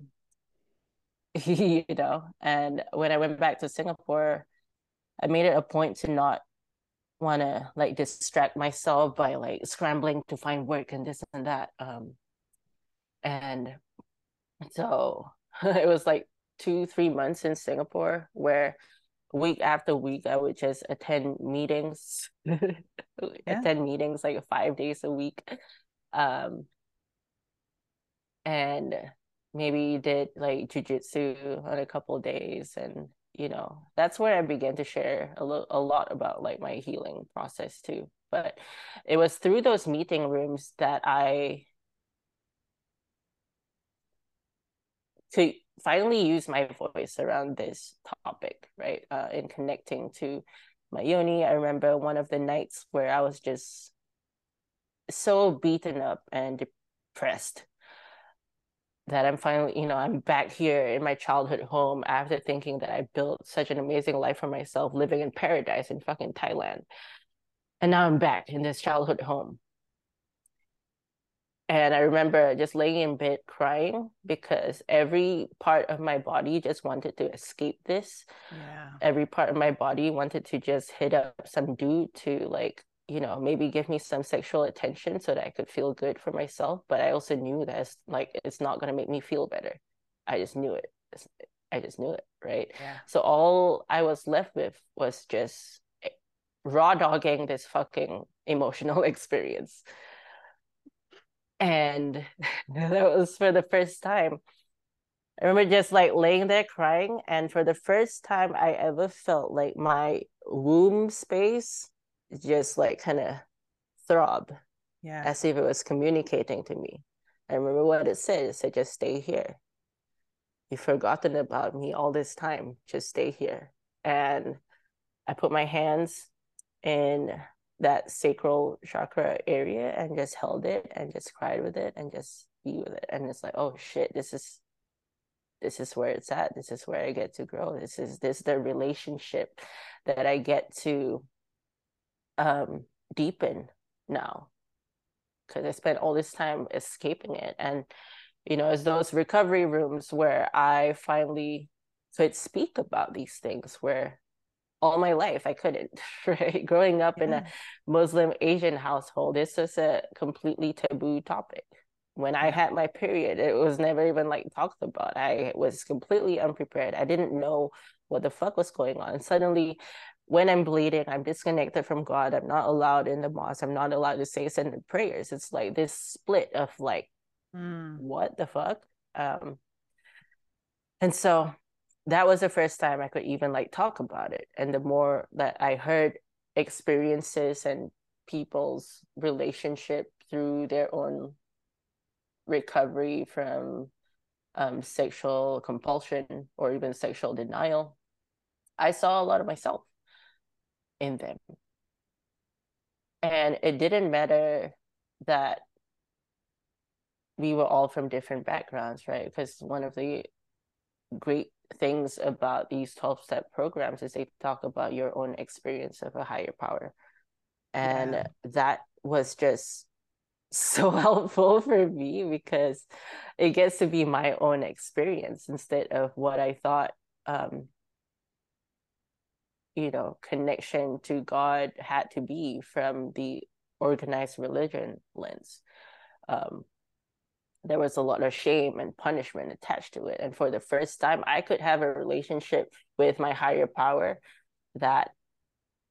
know, and when I went back to Singapore, I made it a point to not want to like distract myself by like scrambling to find work and this and that. And so it was like 2-3 months in Singapore where week after week I would just attend meetings, attend meetings like 5 days a week. And maybe did like jujitsu on a couple of days. And you know, that's where I began to share a lot about like my healing process too. But it was through those meeting rooms that I could finally use my voice around this topic, right? In connecting to my yoni. I remember one of the nights where I was just so beaten up and depressed that I'm finally, you know, I'm back here in my childhood home after thinking that I built such an amazing life for myself, living in paradise in fucking Thailand. And now I'm back in this childhood home. And I remember just laying in bed crying because every part of my body just wanted to escape this. Yeah. Every part of my body wanted to just hit up some dude to like, you know, maybe give me some sexual attention so that I could feel good for myself. But I also knew that it's not going to make me feel better. I just knew it. Right? Yeah. So all I was left with was just raw dogging this fucking emotional experience. And that was for the first time. I remember just like laying there crying. And for the first time I ever felt like my womb space just like kind of throb, as if it was communicating to me. I remember what it said. It said, just stay here. You've forgotten about me all this time. Just stay here. And I put my hands in that sacral chakra area and just held it and just cried with it and just be with it. And it's like, oh shit, this is where it's at. This is where I get to grow. This is the relationship that I get to deepen now, because I spent all this time escaping it. And you know, it's those recovery rooms where I finally could speak about these things, where all my life I couldn't, right? Growing up in a Muslim Asian household, it's just a completely taboo topic. When I had my period, it was never even like talked about. I was completely unprepared. I didn't know what the fuck was going on. And suddenly, when I'm bleeding, I'm disconnected from God. I'm not allowed in the mosque. I'm not allowed to say sentient prayers. It's like this split of like, what the fuck? And so that was the first time I could even like talk about it. And the more that I heard experiences and people's relationship through their own recovery from sexual compulsion or even sexual denial, I saw a lot of myself in them. And it didn't matter that we were all from different backgrounds, right? Because one of the great things about these 12-step programs is they talk about your own experience of a higher power. And that was just so helpful for me, because it gets to be my own experience instead of what I thought, you know, connection to God had to be from the organized religion lens. There was a lot of shame and punishment attached to it. And for the first time, I could have a relationship with my higher power that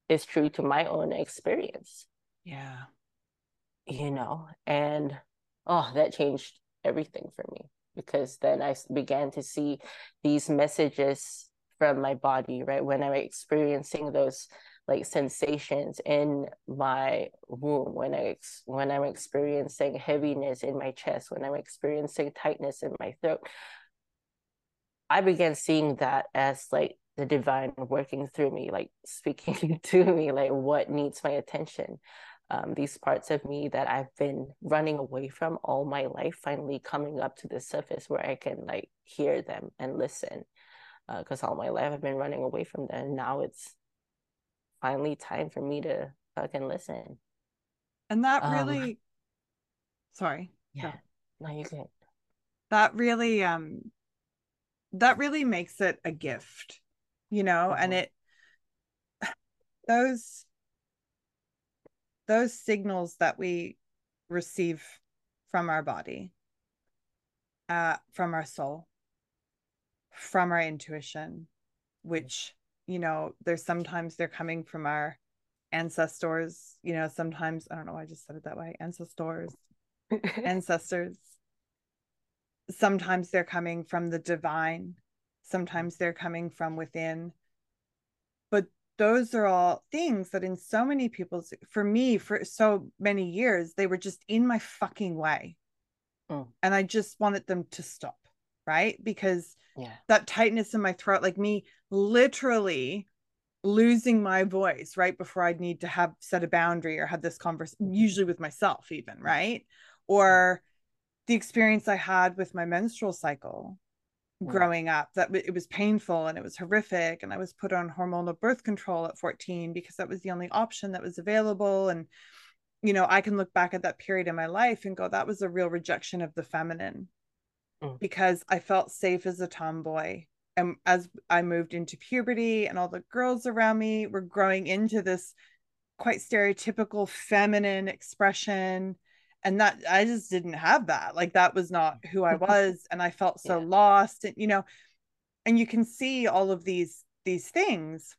is true to my own experience. Yeah. You know, and oh, that changed everything for me, because then I began to see these messages from my body, right? When I'm experiencing those like sensations in my womb, when I'm experiencing heaviness in my chest, when I'm experiencing tightness in my throat, I began seeing that as like the divine working through me, like speaking to me, like what needs my attention. These parts of me that I've been running away from all my life, finally coming up to the surface where I can like hear them and listen. Because all my life I've been running away from them, and now it's finally time for me to fucking listen. And that really that really makes it a gift, you know. And it those signals that we receive from our body, from our soul, from our intuition, which, you know, there's sometimes they're coming from our ancestors, you know, sometimes, I don't know why I just said it that way, ancestors, sometimes they're coming from the divine, sometimes they're coming from within. But those are all things that in so many people's, for me, for so many years, they were just in my fucking way. And I just wanted them to stop. Right? Because that tightness in my throat, like me literally losing my voice right before I'd need to have set a boundary or have this conversation, usually with myself even, right? Or the experience I had with my menstrual cycle growing up, that it was painful and it was horrific. And I was put on hormonal birth control at 14 because that was the only option that was available. And, you know, I can look back at that period in my life and go, that was a real rejection of the feminine. Because I felt safe as a tomboy. And as I moved into puberty and all the girls around me were growing into this quite stereotypical feminine expression. And that I just didn't have that. Like that was not who I was. And I felt so lost. And, you know, and you can see all of these things,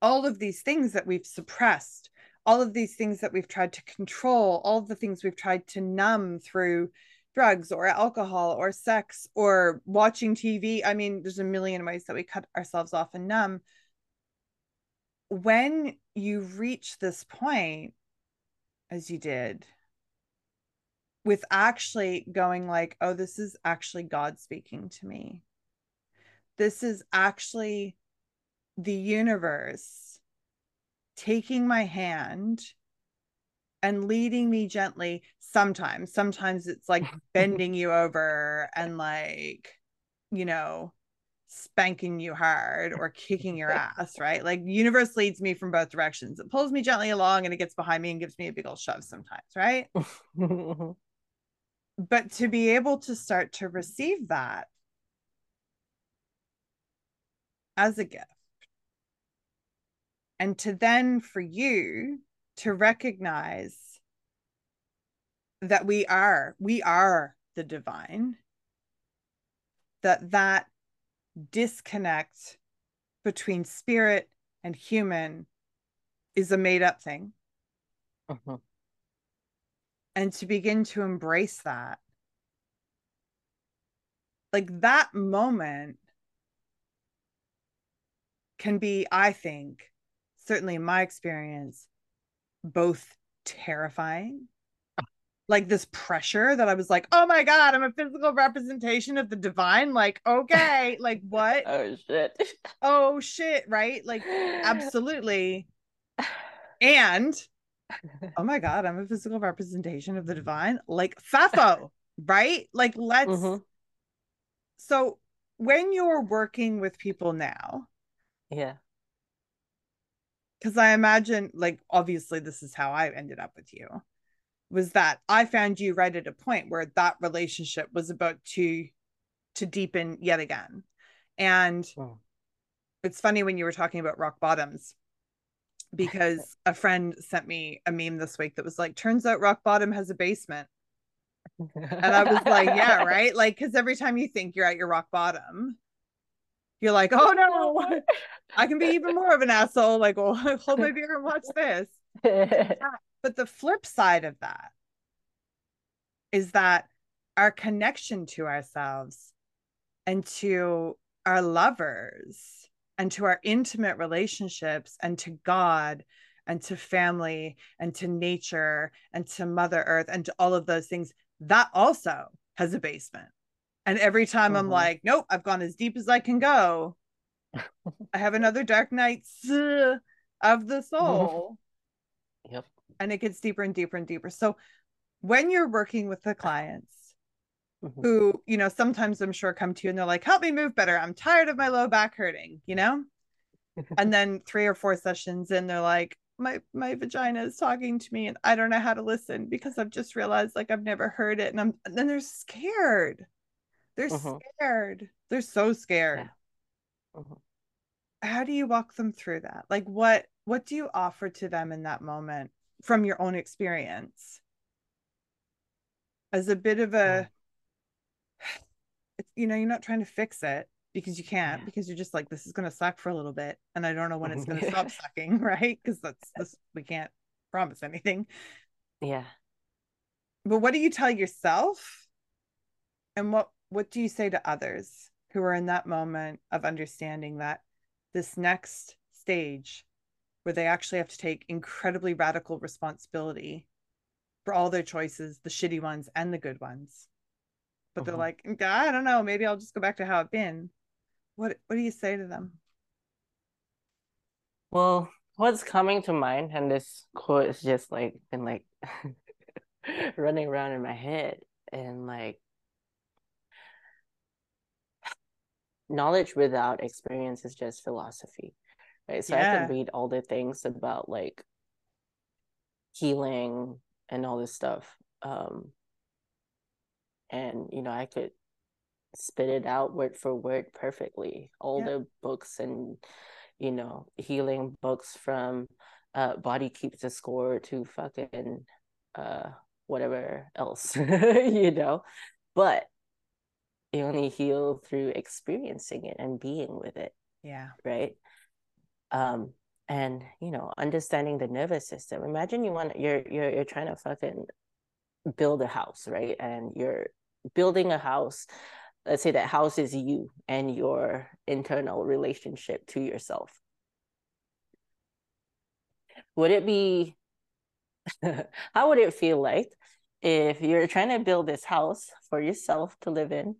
all of these things that we've suppressed, all of these things that we've tried to control, all of the things we've tried to numb through drugs or alcohol or sex or watching TV. I mean, there's a million ways that we cut ourselves off and numb. When you reach this point, as you did, with actually going like, oh, this is actually God speaking to me. This is actually the universe taking my hand and leading me gently. Sometimes it's like bending you over and like, you know, spanking you hard or kicking your ass, right? Like universe leads me from both directions. It pulls me gently along and it gets behind me and gives me a big old shove sometimes, right? But to be able to start to receive that as a gift, and to then for you to recognize that we are the divine, that disconnect between spirit and human is a made-up thing. And to begin to embrace that, like that moment can be, I think, certainly in my experience, both terrifying, like this pressure that I was like, oh my God, I'm a physical representation of the divine. Like, okay, like what? Oh shit. Right. Like absolutely. And oh my God, I'm a physical representation of the divine. Like Fafo, right? Like let's, so when you're working with people now, yeah. Because I imagine, like, obviously this is how I ended up with you, was that I found you right at a point where that relationship was about to deepen yet again. And it's funny when you were talking about rock bottoms, because a friend sent me a meme this week that was like, turns out rock bottom has a basement. And I was like, yeah, right? Like, because every time you think you're at your rock bottom, you're like, oh no, I can be even more of an asshole. Like, well, hold my beer and watch this. But the flip side of that is that our connection to ourselves and to our lovers and to our intimate relationships and to God and to family and to nature and to Mother Earth and to all of those things, that also has a basement. And every time I'm like, nope, I've gone as deep as I can go. I have another dark night of the soul. Yep. And it gets deeper and deeper and deeper. So when you're working with the clients who, you know, sometimes I'm sure come to you and they're like, help me move better. I'm tired of my low back hurting, you know? And then 3 or 4 sessions in, they're like, my vagina is talking to me and I don't know how to listen because I've just realized like I've never heard it. And then they're scared. They're scared. They're so scared. Yeah. How do you walk them through that? Like what do you offer to them in that moment from your own experience? As a bit of a, you know, you're not trying to fix it because you can't, because you're just like, this is going to suck for a little bit. And I don't know when it's going to stop sucking. Right. Cause that's we can't promise anything. Yeah. But what do you tell yourself? And what do you say to others who are in that moment of understanding that this next stage where they actually have to take incredibly radical responsibility for all their choices, the shitty ones and the good ones, but they're like, I don't know, maybe I'll just go back to how I've been. What do you say to them? Well, what's coming to mind, and this quote is just like been like running around in my head, and like, knowledge without experience is just philosophy, right? So I can read all the things about like healing and all this stuff, and you know, I could spit it out word for word perfectly, all the books, and you know, healing books from Body Keeps the Score to fucking whatever else, you know, but you only heal through experiencing it and being with it. Yeah. Right. And you know, understanding the nervous system. Imagine you're trying to fucking build a house, right? And you're building a house. Let's say that house is you and your internal relationship to yourself. Would it be, how would it feel like if you're trying to build this house for yourself to live in,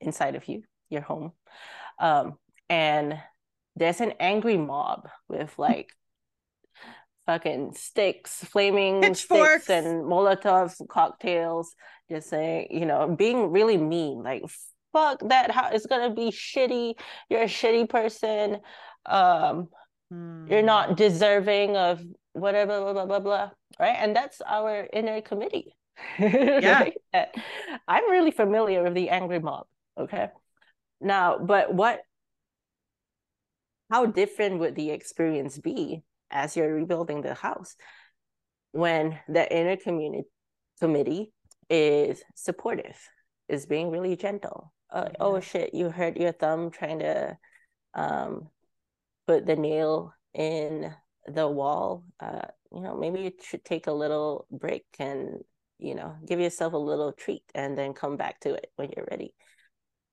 inside of you, your home, and there's an angry mob with like fucking sticks, flaming pitchforks, sticks and Molotovs, cocktails, just saying, you know, being really mean, like, fuck that, how it's gonna be shitty, you're a shitty person, you're not deserving of whatever, blah, blah, blah, blah, right? And that's our inner committee. Yeah. Right? I'm really familiar with the angry mob, okay? Now, but how different would the experience be as you're rebuilding the house when the inner committee is supportive, is being really gentle? Yeah. Oh shit, you hurt your thumb trying to put the nail in the wall. You know, maybe you should take a little break and, you know, give yourself a little treat and then come back to it when you're ready.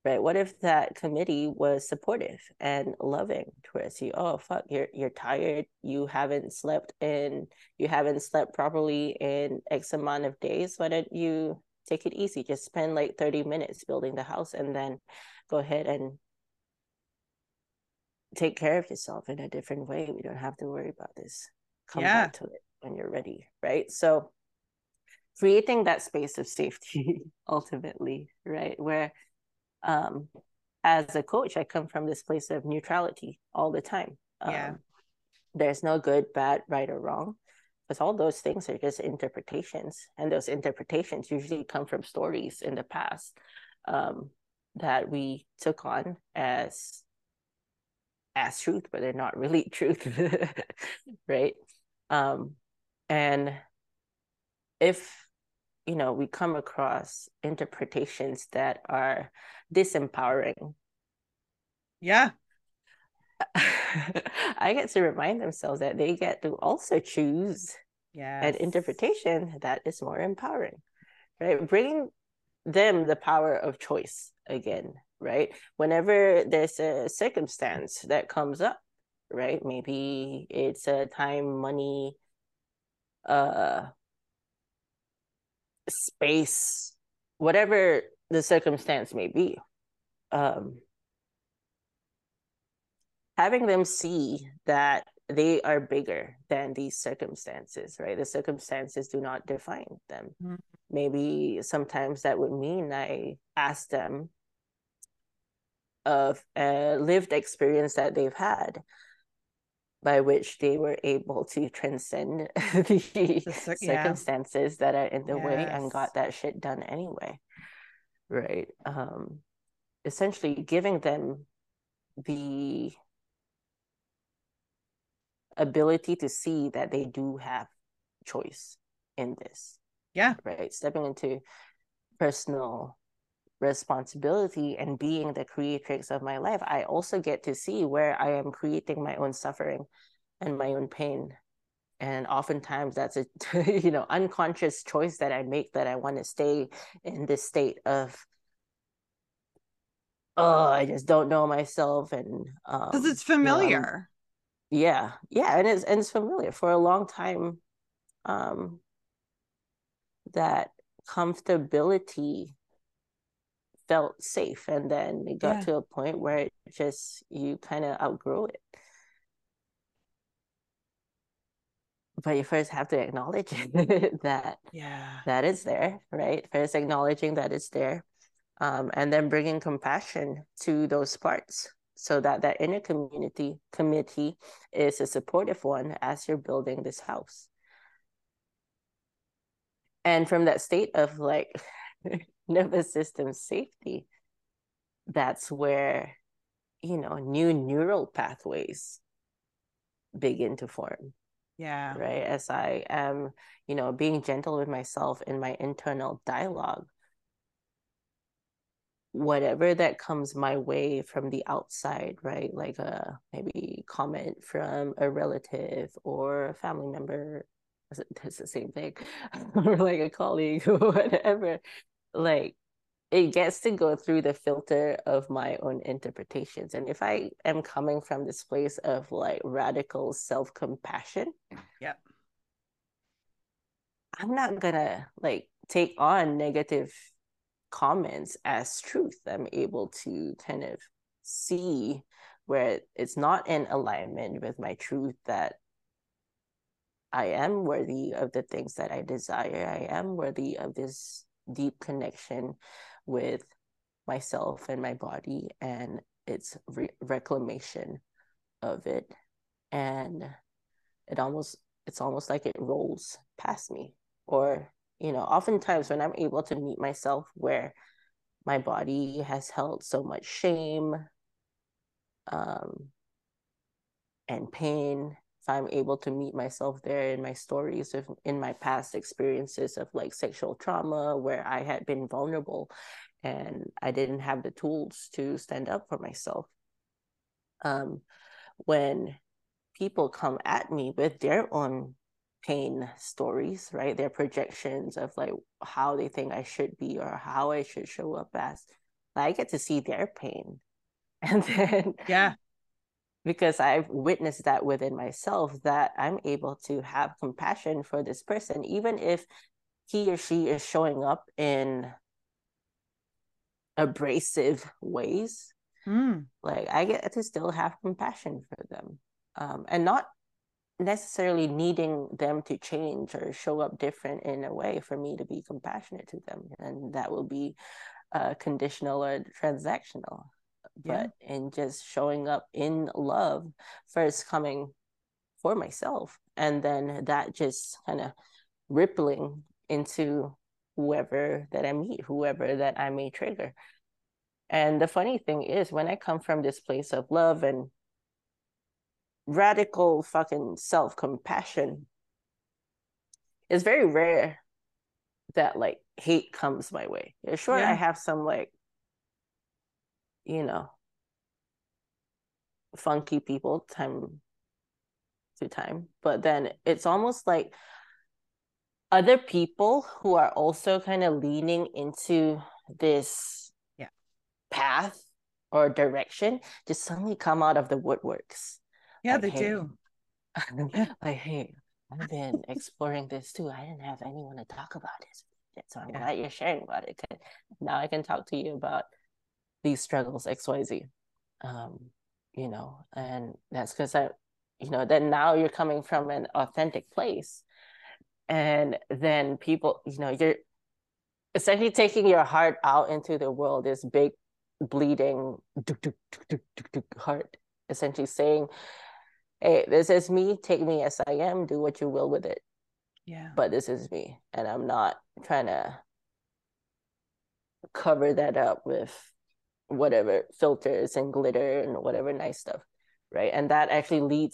Right? What if that committee was supportive and loving towards you? Oh fuck, you're tired. You haven't slept properly in X amount of days. Why don't you take it easy? Just spend like 30 minutes building the house and then go ahead and take care of yourself in a different way. We don't have to worry about this. Come back to it when you're ready. Right? So creating that space of safety ultimately, right? Where as a coach, I come from this place of neutrality all the time. There's no good, bad, right, or wrong, because all those things are just interpretations, and those interpretations usually come from stories in the past that we took on as truth, but they're not really truth. Right? And if, you know, we come across interpretations that are disempowering, I get to remind themselves that they get to also choose an interpretation that is more empowering, right? Bringing them the power of choice again, right? Whenever there's a circumstance that comes up, right? Maybe it's a time, money, space, whatever the circumstance may be, having them see that they are bigger than these circumstances, right? The circumstances do not define them. Mm-hmm. Maybe sometimes that would mean I ask them of a lived experience that they've had, by which they were able to transcend the circumstances that are in the way and got that shit done anyway, right? Essentially giving them the ability to see that they do have choice in this. Yeah. Right? Stepping into personal responsibility and being the creatrix of my life, I also get to see where I am creating my own suffering and my own pain. And oftentimes that's a unconscious choice that I make, that I want to stay in this state of, oh, I just don't know myself, and because it's familiar. And it's familiar for a long time. That comfortability felt safe, and then it got to a point where it just, you kind of outgrow it, but you first have to acknowledge that that it's there, right? First acknowledging that it's there, and then bringing compassion to those parts, so that that inner committee is a supportive one as you're building this house. And from that state of like nervous system safety, that's where, you know, new neural pathways begin to form. Yeah. Right? As I am, you know, being gentle with myself in my internal dialogue, whatever that comes my way from the outside, right? Like a maybe comment from a relative or a family member, that's the same thing, or like a colleague or whatever, like it gets to go through the filter of my own interpretations. And if I am coming from this place of like radical self-compassion, I'm not gonna like take on negative comments as truth. I'm able to kind of see where it's not in alignment with my truth, that I am worthy of the things that I desire. I am worthy of this deep connection with myself and my body and its reclamation of it. And it's almost like it rolls past me. Or, you know, oftentimes when I'm able to meet myself where my body has held so much shame and pain, if I'm able to meet myself there in my stories, if in my past experiences of like sexual trauma where I had been vulnerable and I didn't have the tools to stand up for myself. When people come at me with their own pain stories, right? Their projections of like how they think I should be or how I should show up as, I get to see their pain. And then because I've witnessed that within myself, that I'm able to have compassion for this person, even if he or she is showing up in abrasive ways. Like I get to still have compassion for them, and not necessarily needing them to change or show up different in a way for me to be compassionate to them. And that will be conditional or transactional. But in just showing up in love, first coming for myself, and then that just kind of rippling into whoever that I meet, whoever that I may trigger. And the funny thing is, when I come from this place of love and radical fucking self-compassion, it's very rare that like hate comes my way. Sure, I have some like, you know, funky people time to time, but then it's almost like other people who are also kind of leaning into this path or direction just suddenly come out of the woodworks. Like, hey, I've been exploring this too. I didn't have anyone to talk about this yet, so I'm glad you're sharing about it. Now I can talk to you about these struggles, XYZ, you know, and that's because I, you know, then now you're coming from an authentic place. And then people, you know, you're essentially taking your heart out into the world, this big bleeding heart, essentially saying, hey, this is me, take me as I am, do what you will with it. Yeah. But this is me. And I'm not trying to cover that up with whatever filters and glitter and whatever nice stuff, right? And that actually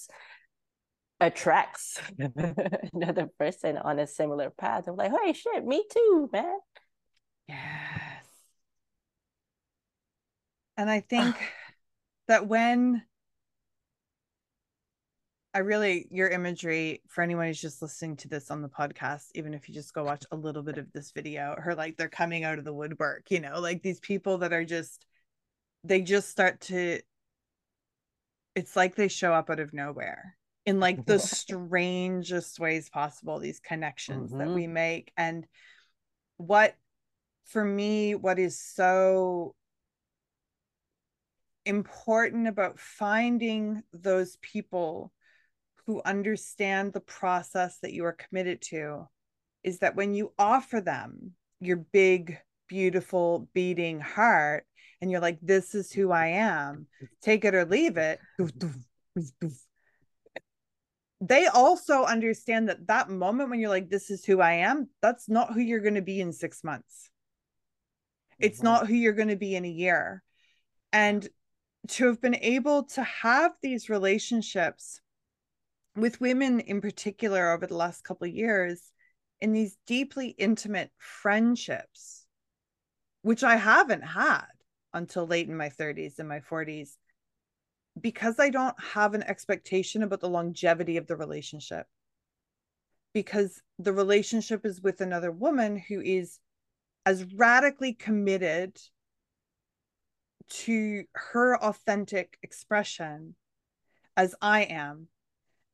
attracts another person on a similar path. I'm like, hey, shit, me too, man. Yes. And I think that when your imagery, for anyone who's just listening to this on the podcast, even if you just go watch a little bit of this video, or like they're coming out of the woodwork, you know, like these people that are just, they just start to, it's like they show up out of nowhere in like the strangest ways possible, these connections that we make. And what is so important about finding those people who understand the process that you are committed to is that when you offer them your big, beautiful beating heart, and you're like, this is who I am, take it or leave it, they also understand that moment when you're like, this is who I am, that's not who you're going to be in 6 months. It's not who you're going to be in a year. And to have been able to have these relationships with women in particular over the last couple of years in these deeply intimate friendships, which I haven't had until late in my 30s and my 40s, because I don't have an expectation about the longevity of the relationship, because the relationship is with another woman who is as radically committed to her authentic expression as I am,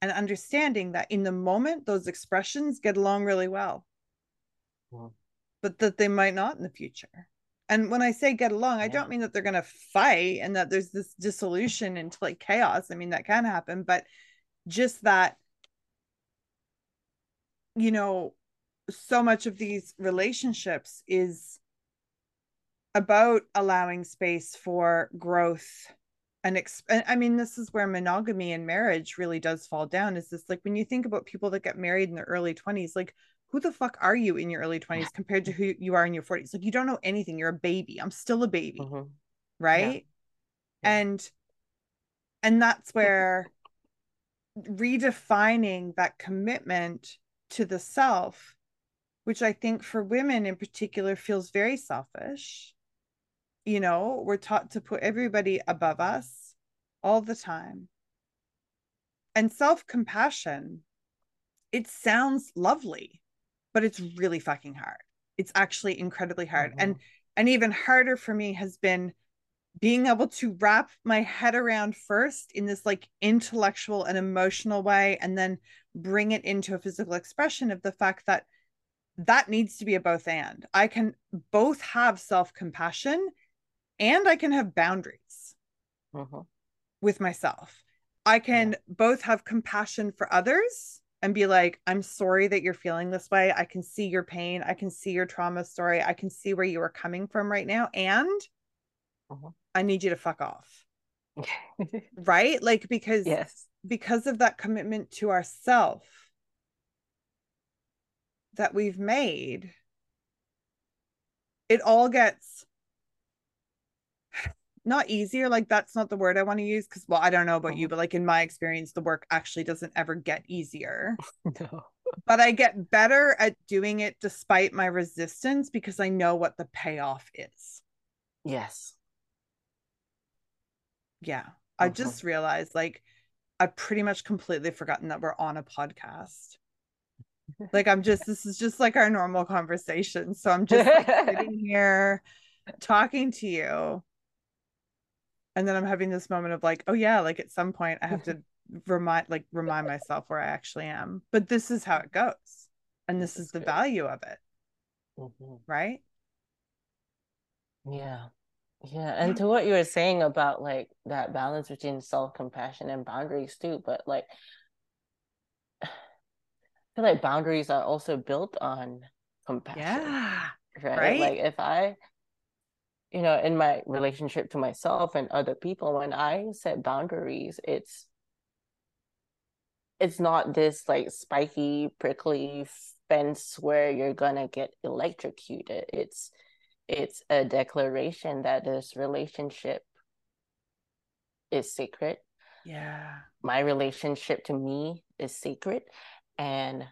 and understanding that in the moment those expressions get along really well, but that they might not in the future. And when I say get along, I don't mean that they're going to fight and that there's this dissolution into like chaos. I mean, that can happen, but just that you know, so much of these relationships is about allowing space for growth. And I mean, this is where monogamy and marriage really does fall down, is this, like, when you think about people that get married in their early 20s, like, who the fuck are you in your early 20s compared to who you are in your 40s? Like, you don't know anything. You're a baby. I'm still a baby. Mm-hmm. Right. Yeah. Yeah. And that's where redefining that commitment to the self, which I think for women in particular feels very selfish. You know, we're taught to put everybody above us all the time. And self-compassion, it sounds lovely, but it's really fucking hard. It's actually incredibly hard. Mm-hmm. And even harder for me has been being able to wrap my head around first in this, like, intellectual and emotional way, and then bring it into a physical expression of the fact that that needs to be a both and. I can both have self-compassion and I can have boundaries with myself. I can both have compassion for others and be like, I'm sorry that you're feeling this way. I can see your pain. I can see your trauma story. I can see where you are coming from right now. And I need you to fuck off. Right? Like, because, because of that commitment to ourself that we've made, it all gets not easier. Like, that's not the word I want to use, because, well, I don't know about you, but, like, in my experience, the work actually doesn't ever get easier. No. But I get better at doing it despite my resistance, because I know what the payoff is. Yes. Yeah. I just realized, like, I've pretty much completely forgotten that we're on a podcast. Like, I'm just, this is just like our normal conversation. So I'm just, like, sitting here talking to you. And then I'm having this moment of, like, oh yeah, like, at some point I have to remind myself where I actually am. But this is how it goes. And this is the value of it. Right? Yeah. Yeah. And to what you were saying about, like, that balance between self-compassion and boundaries too, but, like, I feel like boundaries are also built on compassion. Yeah, right? Like, if I, you know, in my relationship to myself and other people, when I set boundaries, it's not this, like, spiky, prickly fence where you're gonna get electrocuted. It's a declaration that this relationship is sacred. Yeah. My relationship to me is sacred. And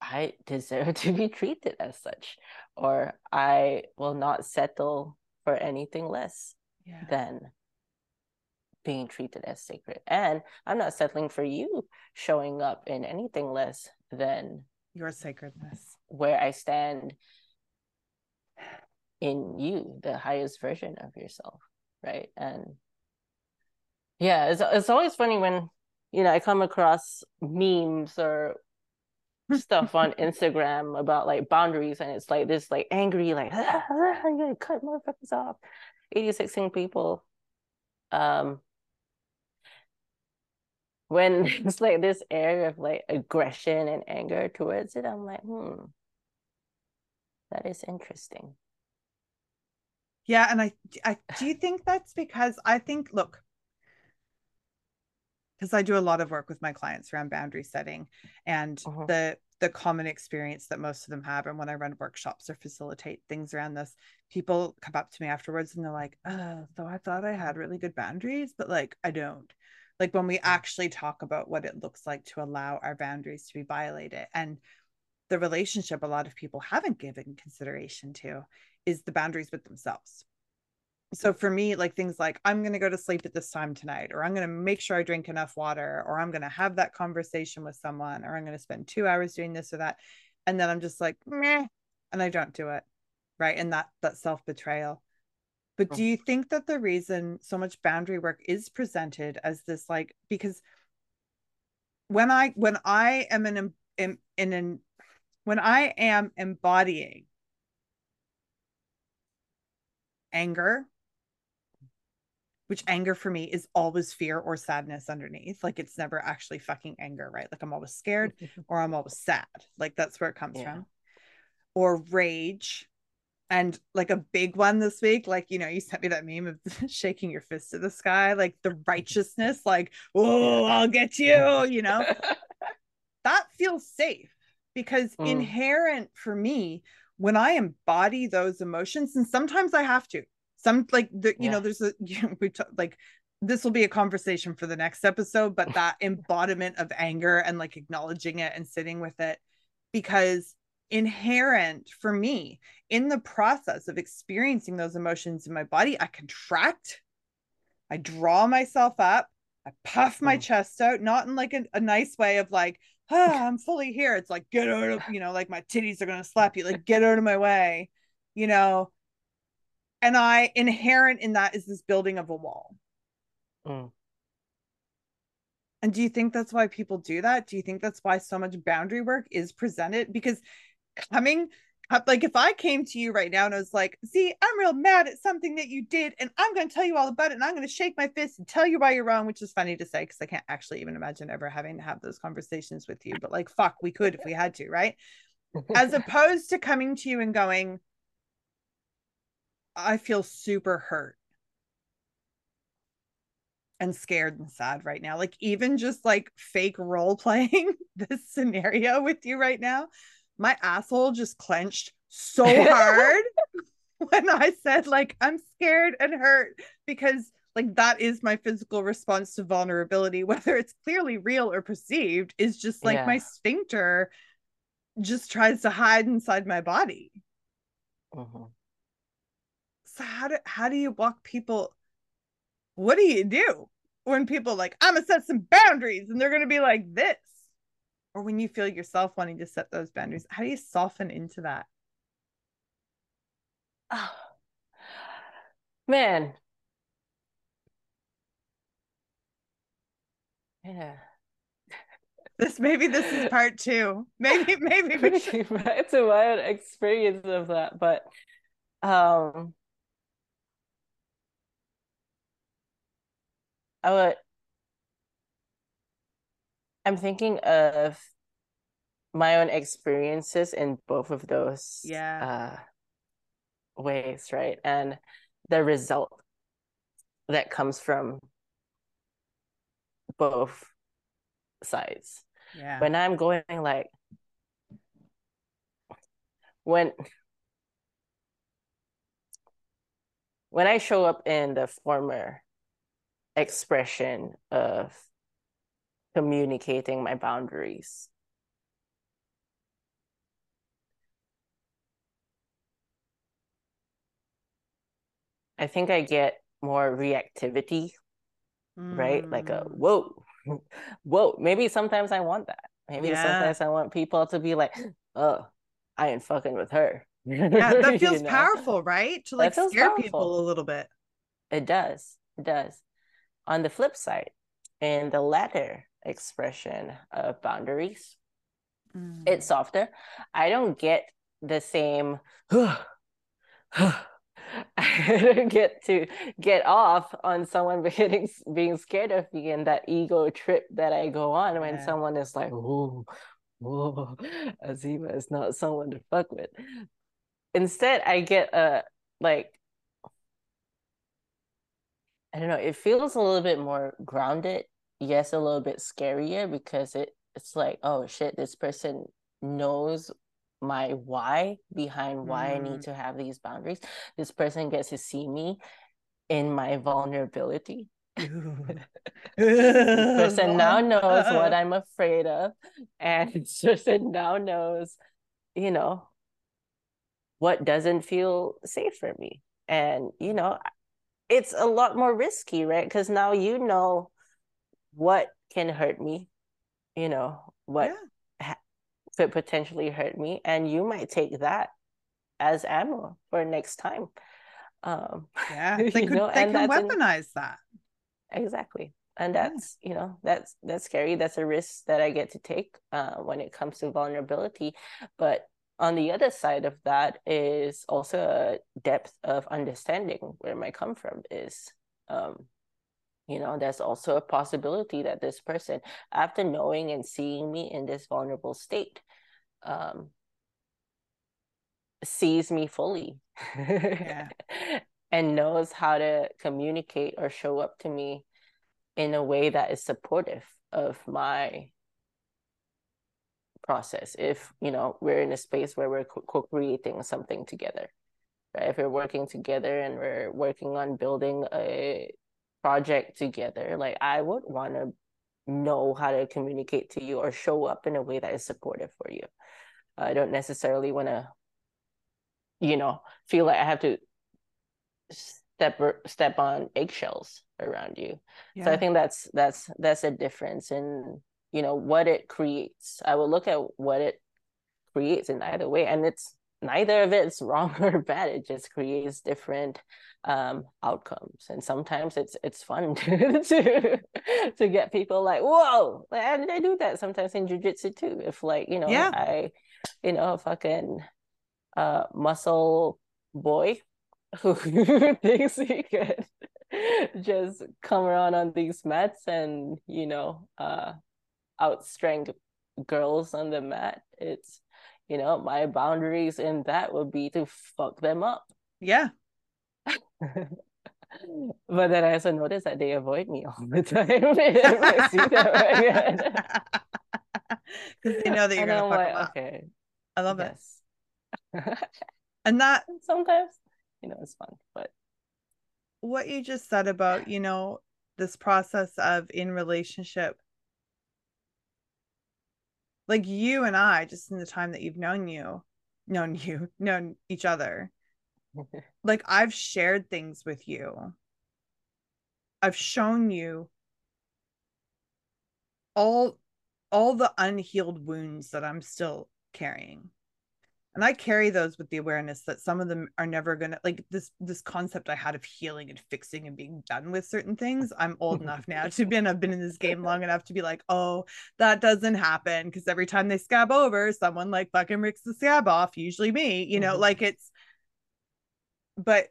I deserve to be treated as such, or I will not settle for anything less than being treated as sacred. And I'm not settling for you showing up in anything less than your sacredness, where I stand in you, the highest version of yourself, right? And yeah, it's always funny when, you know, I come across memes or stuff on Instagram about, like, boundaries, and it's like this, like, angry, like, I'm gonna cut motherfuckers off, 86ing people. When it's like this area of, like, aggression and anger towards it, I'm like, that is interesting. Yeah, and I do you think that's because I think, look, because I do a lot of work with my clients around boundary setting, and the common experience that most of them have. And when I run workshops or facilitate things around this, people come up to me afterwards and they're like, oh, so I thought I had really good boundaries, but, like, I don't. Like, when we actually talk about what it looks like to allow our boundaries to be violated, and the relationship a lot of people haven't given consideration to is the boundaries with themselves. So for me, like, things like, I'm going to go to sleep at this time tonight, or I'm going to make sure I drink enough water, or I'm going to have that conversation with someone, or I'm going to spend 2 hours doing this or that. And then I'm just like, meh, and I don't do it. Right. And that self-betrayal. But do you think that the reason so much boundary work is presented as this, like, because when I am embodying anger, which anger for me is always fear or sadness underneath. Like it's never actually fucking anger, right? Like I'm always scared or I'm always sad. Like that's where it comes from. Or rage. And like a big one this week, like, you know, you sent me that meme of shaking your fist to the sky, like the righteousness, like, oh, I'll get you, you know, that feels safe because inherent for me, when I embody those emotions, and sometimes I have to, some like, the, you know, there's a, you know, we like, this will be a conversation for the next episode, but that embodiment of anger and like acknowledging it and sitting with it, because inherent for me in the process of experiencing those emotions in my body, I contract, I draw myself up, I puff my chest out, not in like a nice way of like, oh, I'm fully here. It's like, get out of, you know, like my titties are going to slap you, like get out of my way, you know. And I inherent in that is this building of a wall. And do you think that's why people do that? Do you think that's why so much boundary work is presented? Because coming up, like if I came to you right now and I was like, see, I'm real mad at something that you did and I'm going to tell you all about it and I'm going to shake my fist and tell you why you're wrong, which is funny to say because I can't actually even imagine ever having to have those conversations with you, but like fuck, we could if we had to, right? As opposed to coming to you and going, I feel super hurt and scared and sad right now. Like even just like fake role playing this scenario with you right now, my asshole just clenched so hard when I said like, I'm scared and hurt, because like that is my physical response to vulnerability, whether it's clearly real or perceived, is just like my sphincter just tries to hide inside my body. So how do you walk people? What do you do when people are like, I'm going to set some boundaries and they're going to be like this? Or when you feel yourself wanting to set those boundaries, how do you soften into that? Oh, man. Yeah. Maybe this is part two. Maybe it's a wild experience of that, but I'm thinking of my own experiences in both of those ways, right? And the result that comes from both sides. Yeah. When I'm going like, when I show up in the former expression of communicating my boundaries, I think I get more reactivity, right? Like a whoa. Maybe sometimes I want that. Maybe sometimes I want people to be like, oh, I ain't fucking with her. Yeah, that feels powerful, right? To like scare people a little bit. It does. It does. On the flip side, in the latter expression of boundaries, it's softer. I don't get the same, I don't get to get off on someone being scared of me and that ego trip that I go on when someone is like, whoa, Azimah is not someone to fuck with. Instead, I get a, like, I don't know, it feels a little bit more grounded, yes, a little bit scarier, because it's like, oh shit, this person knows my why behind why I need to have these boundaries. This person gets to see me in my vulnerability. This person now knows what I'm afraid of, and this person now knows, you know, what doesn't feel safe for me. And, you know, it's a lot more risky, right? Because now you know what can hurt me, you know, what could potentially hurt me. And you might take that as ammo for next time. They can weaponize that. Exactly. And that's, you know, that's scary. That's a risk that I get to take when it comes to vulnerability. But on the other side of that is also a depth of understanding where my come from is. You know, there's also a possibility that this person, after knowing and seeing me in this vulnerable state, sees me fully and knows how to communicate or show up to me in a way that is supportive of my process. If, you know, we're in a space where we're co-creating something together, right? If we're working together and we're working on building a project together, like, I would want to know how to communicate to you or show up in a way that is supportive for you. I don't necessarily want to, you know, feel like I have to step on eggshells around you. Yeah. So I think that's a difference in, you know, what it creates. I will look at what it creates in either way, and it's neither of it's wrong or bad. It just creates different outcomes, and sometimes it's fun to get people like, whoa, how did I do that? Sometimes in jiu-jitsu too, if, like, you know, I, you know, a fucking muscle boy who thinks he could just come around on these mats and, you know, outstrength girls on the mat, it's, you know, my boundaries in that would be to fuck them up. Yeah. But then I also notice that they avoid me all the time. I see that again. Because they know that you're going to fuck them up. Okay. I love it. And that sometimes, you know, it's fun. But what you just said about, you know, this process of in relationship, like, you and I, just in the time that you've known each other, like, I've shared things with you. I've shown you all the unhealed wounds that I'm still carrying. And I carry those with the awareness that some of them are never going to, like, this concept I had of healing and fixing and being done with certain things. I'm old enough now to I've been in this game long enough to be like, oh, that doesn't happen. Because every time they scab over, someone like fucking ricks the scab off, usually me, you know, like, it's, but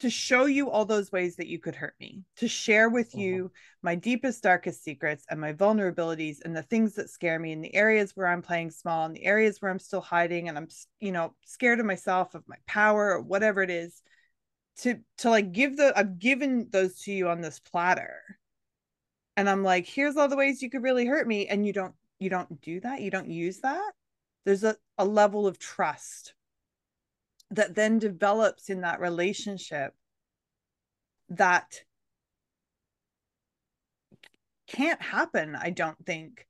to show you all those ways that you could hurt me, to share with you my deepest, darkest secrets and my vulnerabilities and the things that scare me and the areas where I'm playing small and the areas where I'm still hiding and I'm, you know, scared of myself, of my power, or whatever it is, to like I've given those to you on this platter. And I'm like, here's all the ways you could really hurt me. And you don't do that. You don't use that. There's a level of trust that then develops in that relationship that can't happen, I don't think,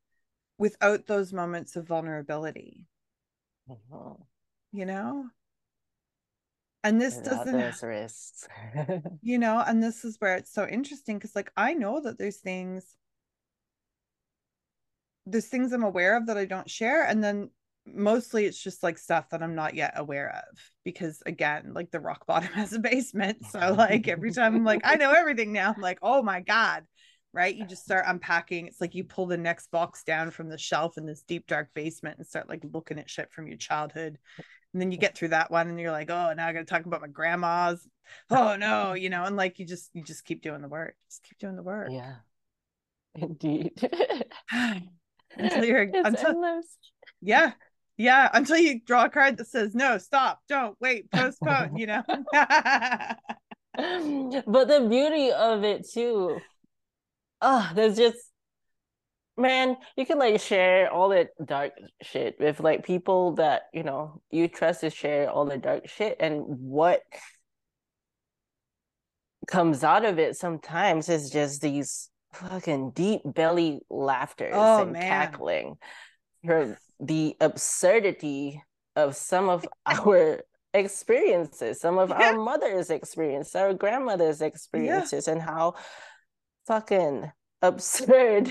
without those moments of vulnerability. Mm-hmm. You know? And this doesn't risks. You know, and this is where it's so interesting, because, like, I know that there's things I'm aware of that I don't share, and then mostly it's just like stuff that I'm not yet aware of, because, again, like, the rock bottom has a basement. So, like, every time I'm like, I know everything now, I'm like, oh my God. Right. You just start unpacking. It's like you pull the next box down from the shelf in this deep, dark basement and start, like, looking at shit from your childhood. And then you get through that one and you're like, oh, now I got to talk about my grandma's. Oh no. You know, and, like, you just keep doing the work. Just keep doing the work. Yeah. Indeed. Until you're, endless. Yeah. Yeah, until you draw a card that says, no, stop, don't, wait, postpone, you know? But the beauty of it too, there's just, man, you can, like, share all the dark shit with, like, people that, you know, you trust to share all the dark shit, and what comes out of it sometimes is just these fucking deep belly laughters cackling. For the absurdity of some of our experiences, some of our mother's experience, our grandmother's experiences, and how fucking absurd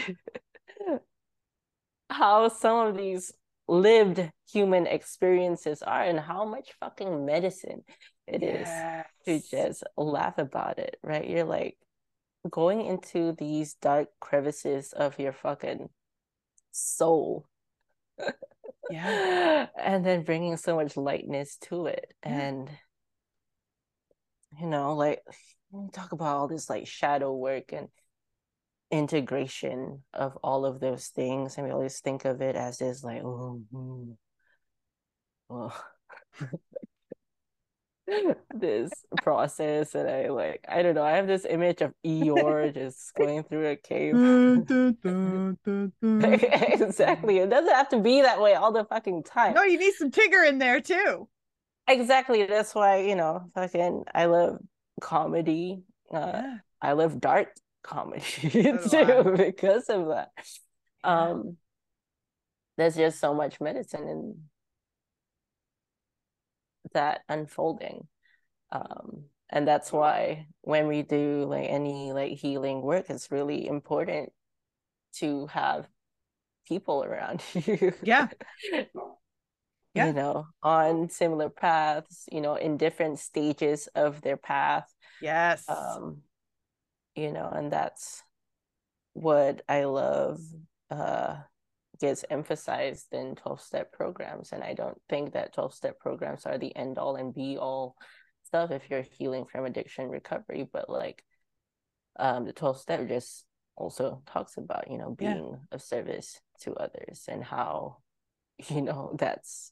how some of these lived human experiences are, and how much fucking medicine it is to just laugh about it, right? You're, like, going into these dark crevices of your fucking soul. And then bringing so much lightness to it, and, you know, like, talk about all this, like, shadow work and integration of all of those things. And we always think of it as this like, this process. And I don't know, I have this image of Eeyore just going through a cave. Exactly. It doesn't have to be that way all the fucking time. No, you need some Tigger in there too. Exactly. That's why, you know, fucking I love comedy. Yeah. I love dark comedy too because of that. Yeah. There's just so much medicine in that unfolding, and that's why when we do like any like healing work, it's really important to have people around you, you know, on similar paths, you know, in different stages of their path. Yes. You know, and that's what I love gets emphasized in 12-step programs. And I don't think that 12-step programs are the end-all and be-all stuff if you're healing from addiction recovery. But, like, the 12-step just also talks about, you know, being of service to others and how, you know, that's...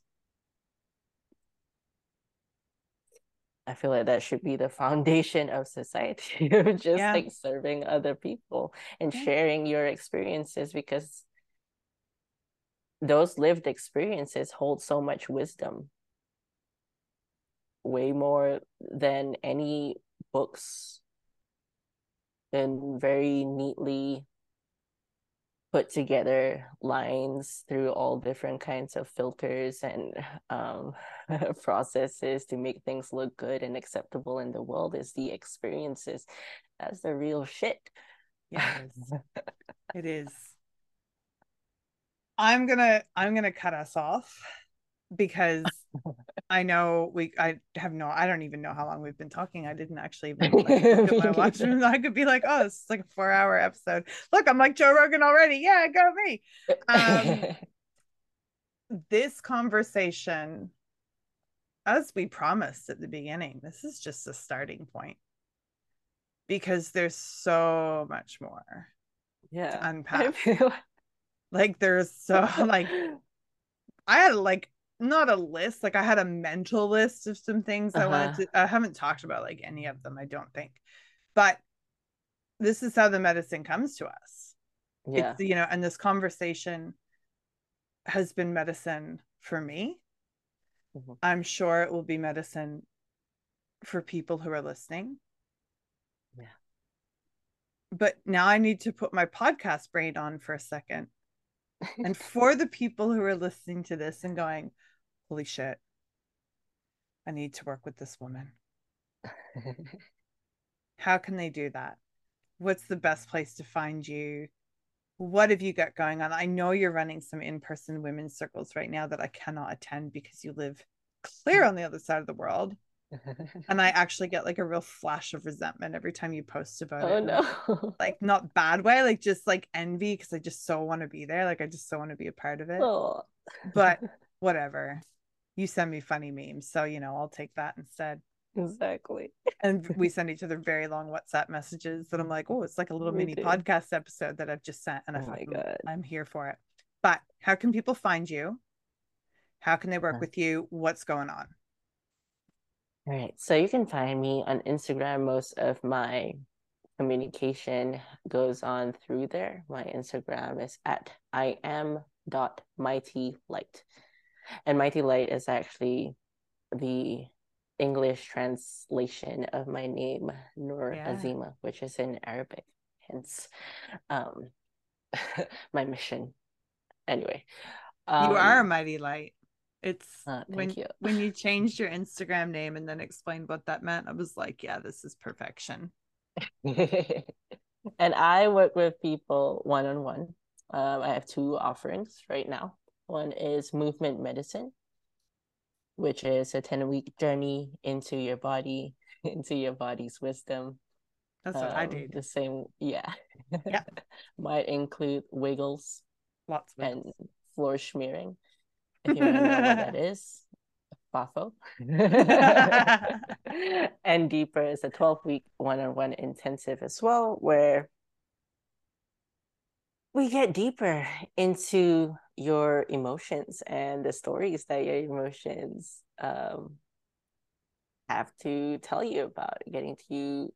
I feel like that should be the foundation of society, just like serving other people and sharing your experiences, because those lived experiences hold so much wisdom, way more than any books, and very neatly put together lines through all different kinds of filters and processes to make things look good and acceptable in the world. Is the experiences. That's the real shit. Yes. It is. I'm gonna cut us off because I don't even know how long we've been talking. I didn't actually even look at my watch. I could be like, oh, this is like a 4-hour episode. Look, I'm like Joe Rogan already. Yeah, go me. This conversation, as we promised at the beginning, this is just a starting point because there's so much more to unpack. Like there's so I had not a list, I had a mental list of some things I wanted to. I haven't talked about any of them, I don't think, but this is how the medicine comes to us. It's, you know, and this conversation has been medicine for me. I'm sure it will be medicine for people who are listening. But now I need to put my podcast brain on for a second. And for the people who are listening to this and going, holy shit, I need to work with this woman. How can they do that? What's the best place to find you? What have you got going on? I know you're running some in-person women's circles right now that I cannot attend because you live clear on the other side of the world. And I actually get a real flash of resentment every time you post about it. Oh no. Not bad way, just envy, because I just so want to be there. I just so want to be a part of it. Oh. But whatever. You send me funny memes, so you know, I'll take that instead. Exactly. And we send each other very long WhatsApp messages that I'm like, oh, it's a little mini podcast episode that I've just sent, and I'm here for it. But how can people find you? How can they work with you? What's going on? All right, so you can find me on Instagram. Most of my communication goes on through there. My Instagram is @iam.mightylight. And Mighty Light is actually the English translation of my name, Nur Azima, which is in Arabic, hence my mission. Anyway. You are a mighty light. It's when you changed your Instagram name and then explained what that meant, I was like, yeah, this is perfection. And I work with people one-on-one. I have two offerings right now. One is movement medicine, which is a 10-week journey into your body, into your body's wisdom. That's what I did. The same, yeah. Might include wiggles, lots of wiggles, and floor smearing. If you want to know what that is, Bafo. And deeper is a 12-week one-on-one intensive as well, where we get deeper into your emotions and the stories that your emotions have to tell you about, getting to you.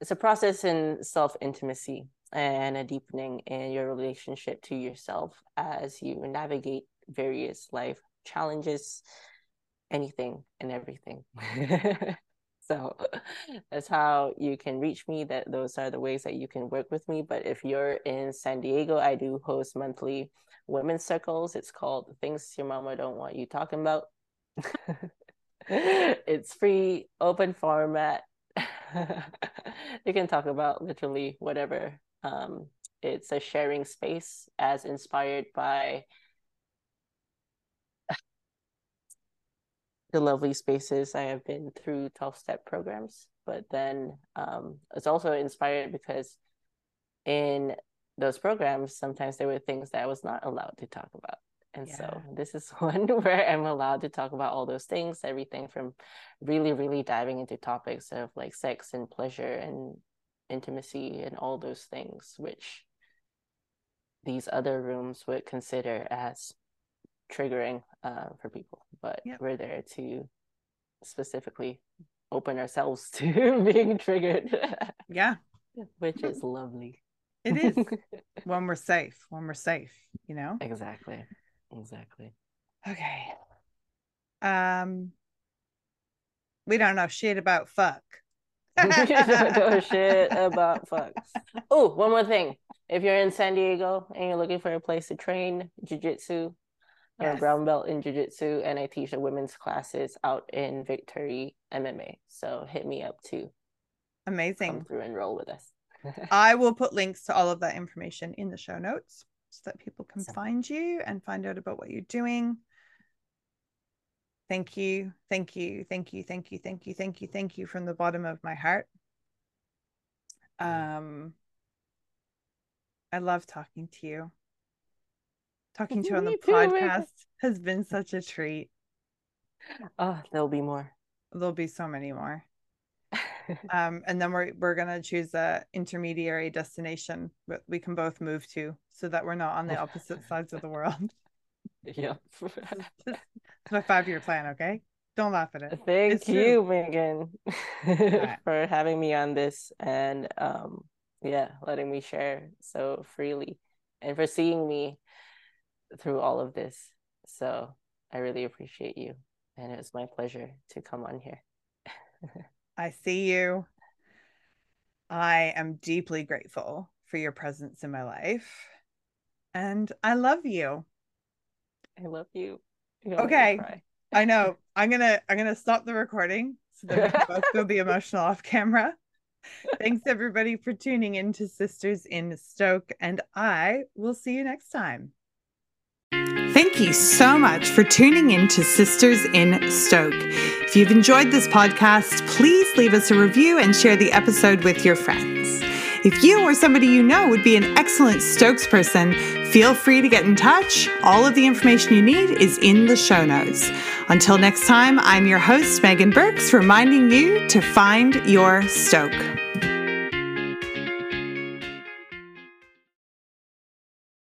It's a process in self-intimacy and a deepening in your relationship to yourself as you navigate various life challenges, anything and everything. So that's how you can reach me. That those are the ways that you can work with me. But if you're in San Diego, I do host monthly women's circles. It's called Things Your Mama Don't Want You Talking About. It's free, open format. You can talk about literally whatever. It's a sharing space as inspired by the lovely spaces I have been through 12-step programs, but then it's also inspired because in those programs, sometimes there were things that I was not allowed to talk about. And so this is one where I'm allowed to talk about all those things, everything from really, really diving into topics of like sex and pleasure and intimacy and all those things, which these other rooms would consider as triggering for people. But we're there to specifically open ourselves to being triggered. Yeah. Which is lovely. It is. When we're safe. When we're safe, you know? Exactly. Exactly. Okay. We don't know shit about fuck. We don't know shit about fuck. Oh, one more thing. If you're in San Diego and you're looking for a place to train jiu-jitsu, I'm a brown belt in jiu-jitsu, and I teach the women's classes out in Victory MMA. So hit me up too. Amazing. Come through and roll with us. I will put links to all of that information in the show notes so that people can find you and find out about what you're doing. Thank you. Thank you. Thank you. Thank you. Thank you. Thank you. Thank you from the bottom of my heart. I love talking to you. Talking to you on the podcast has been such a treat. Oh, there'll be more. There'll be so many more. And then we're gonna choose an intermediary destination that we can both move to, so that we're not on the opposite sides of the world. Yeah, it's my 5-year plan. Okay, don't laugh at it. Thank you, Megan, for having me on this and letting me share so freely and for seeing me through all of this. So I really appreciate you, and it was my pleasure to come on here. I see you. I am deeply grateful for your presence in my life, and I love you. I love you. Okay, I know. I'm gonna stop the recording so that we can both go be emotional off camera. Thanks everybody for tuning in to Sisters in Stoke, and I will see you next time. Thank you so much for tuning in to Sisters in Stoke. If you've enjoyed this podcast, please leave us a review and share the episode with your friends. If you or somebody you know would be an excellent spokesperson, feel free to get in touch. All of the information you need is in the show notes. Until next time, I'm your host, Megan Burks, reminding you to find your Stoke.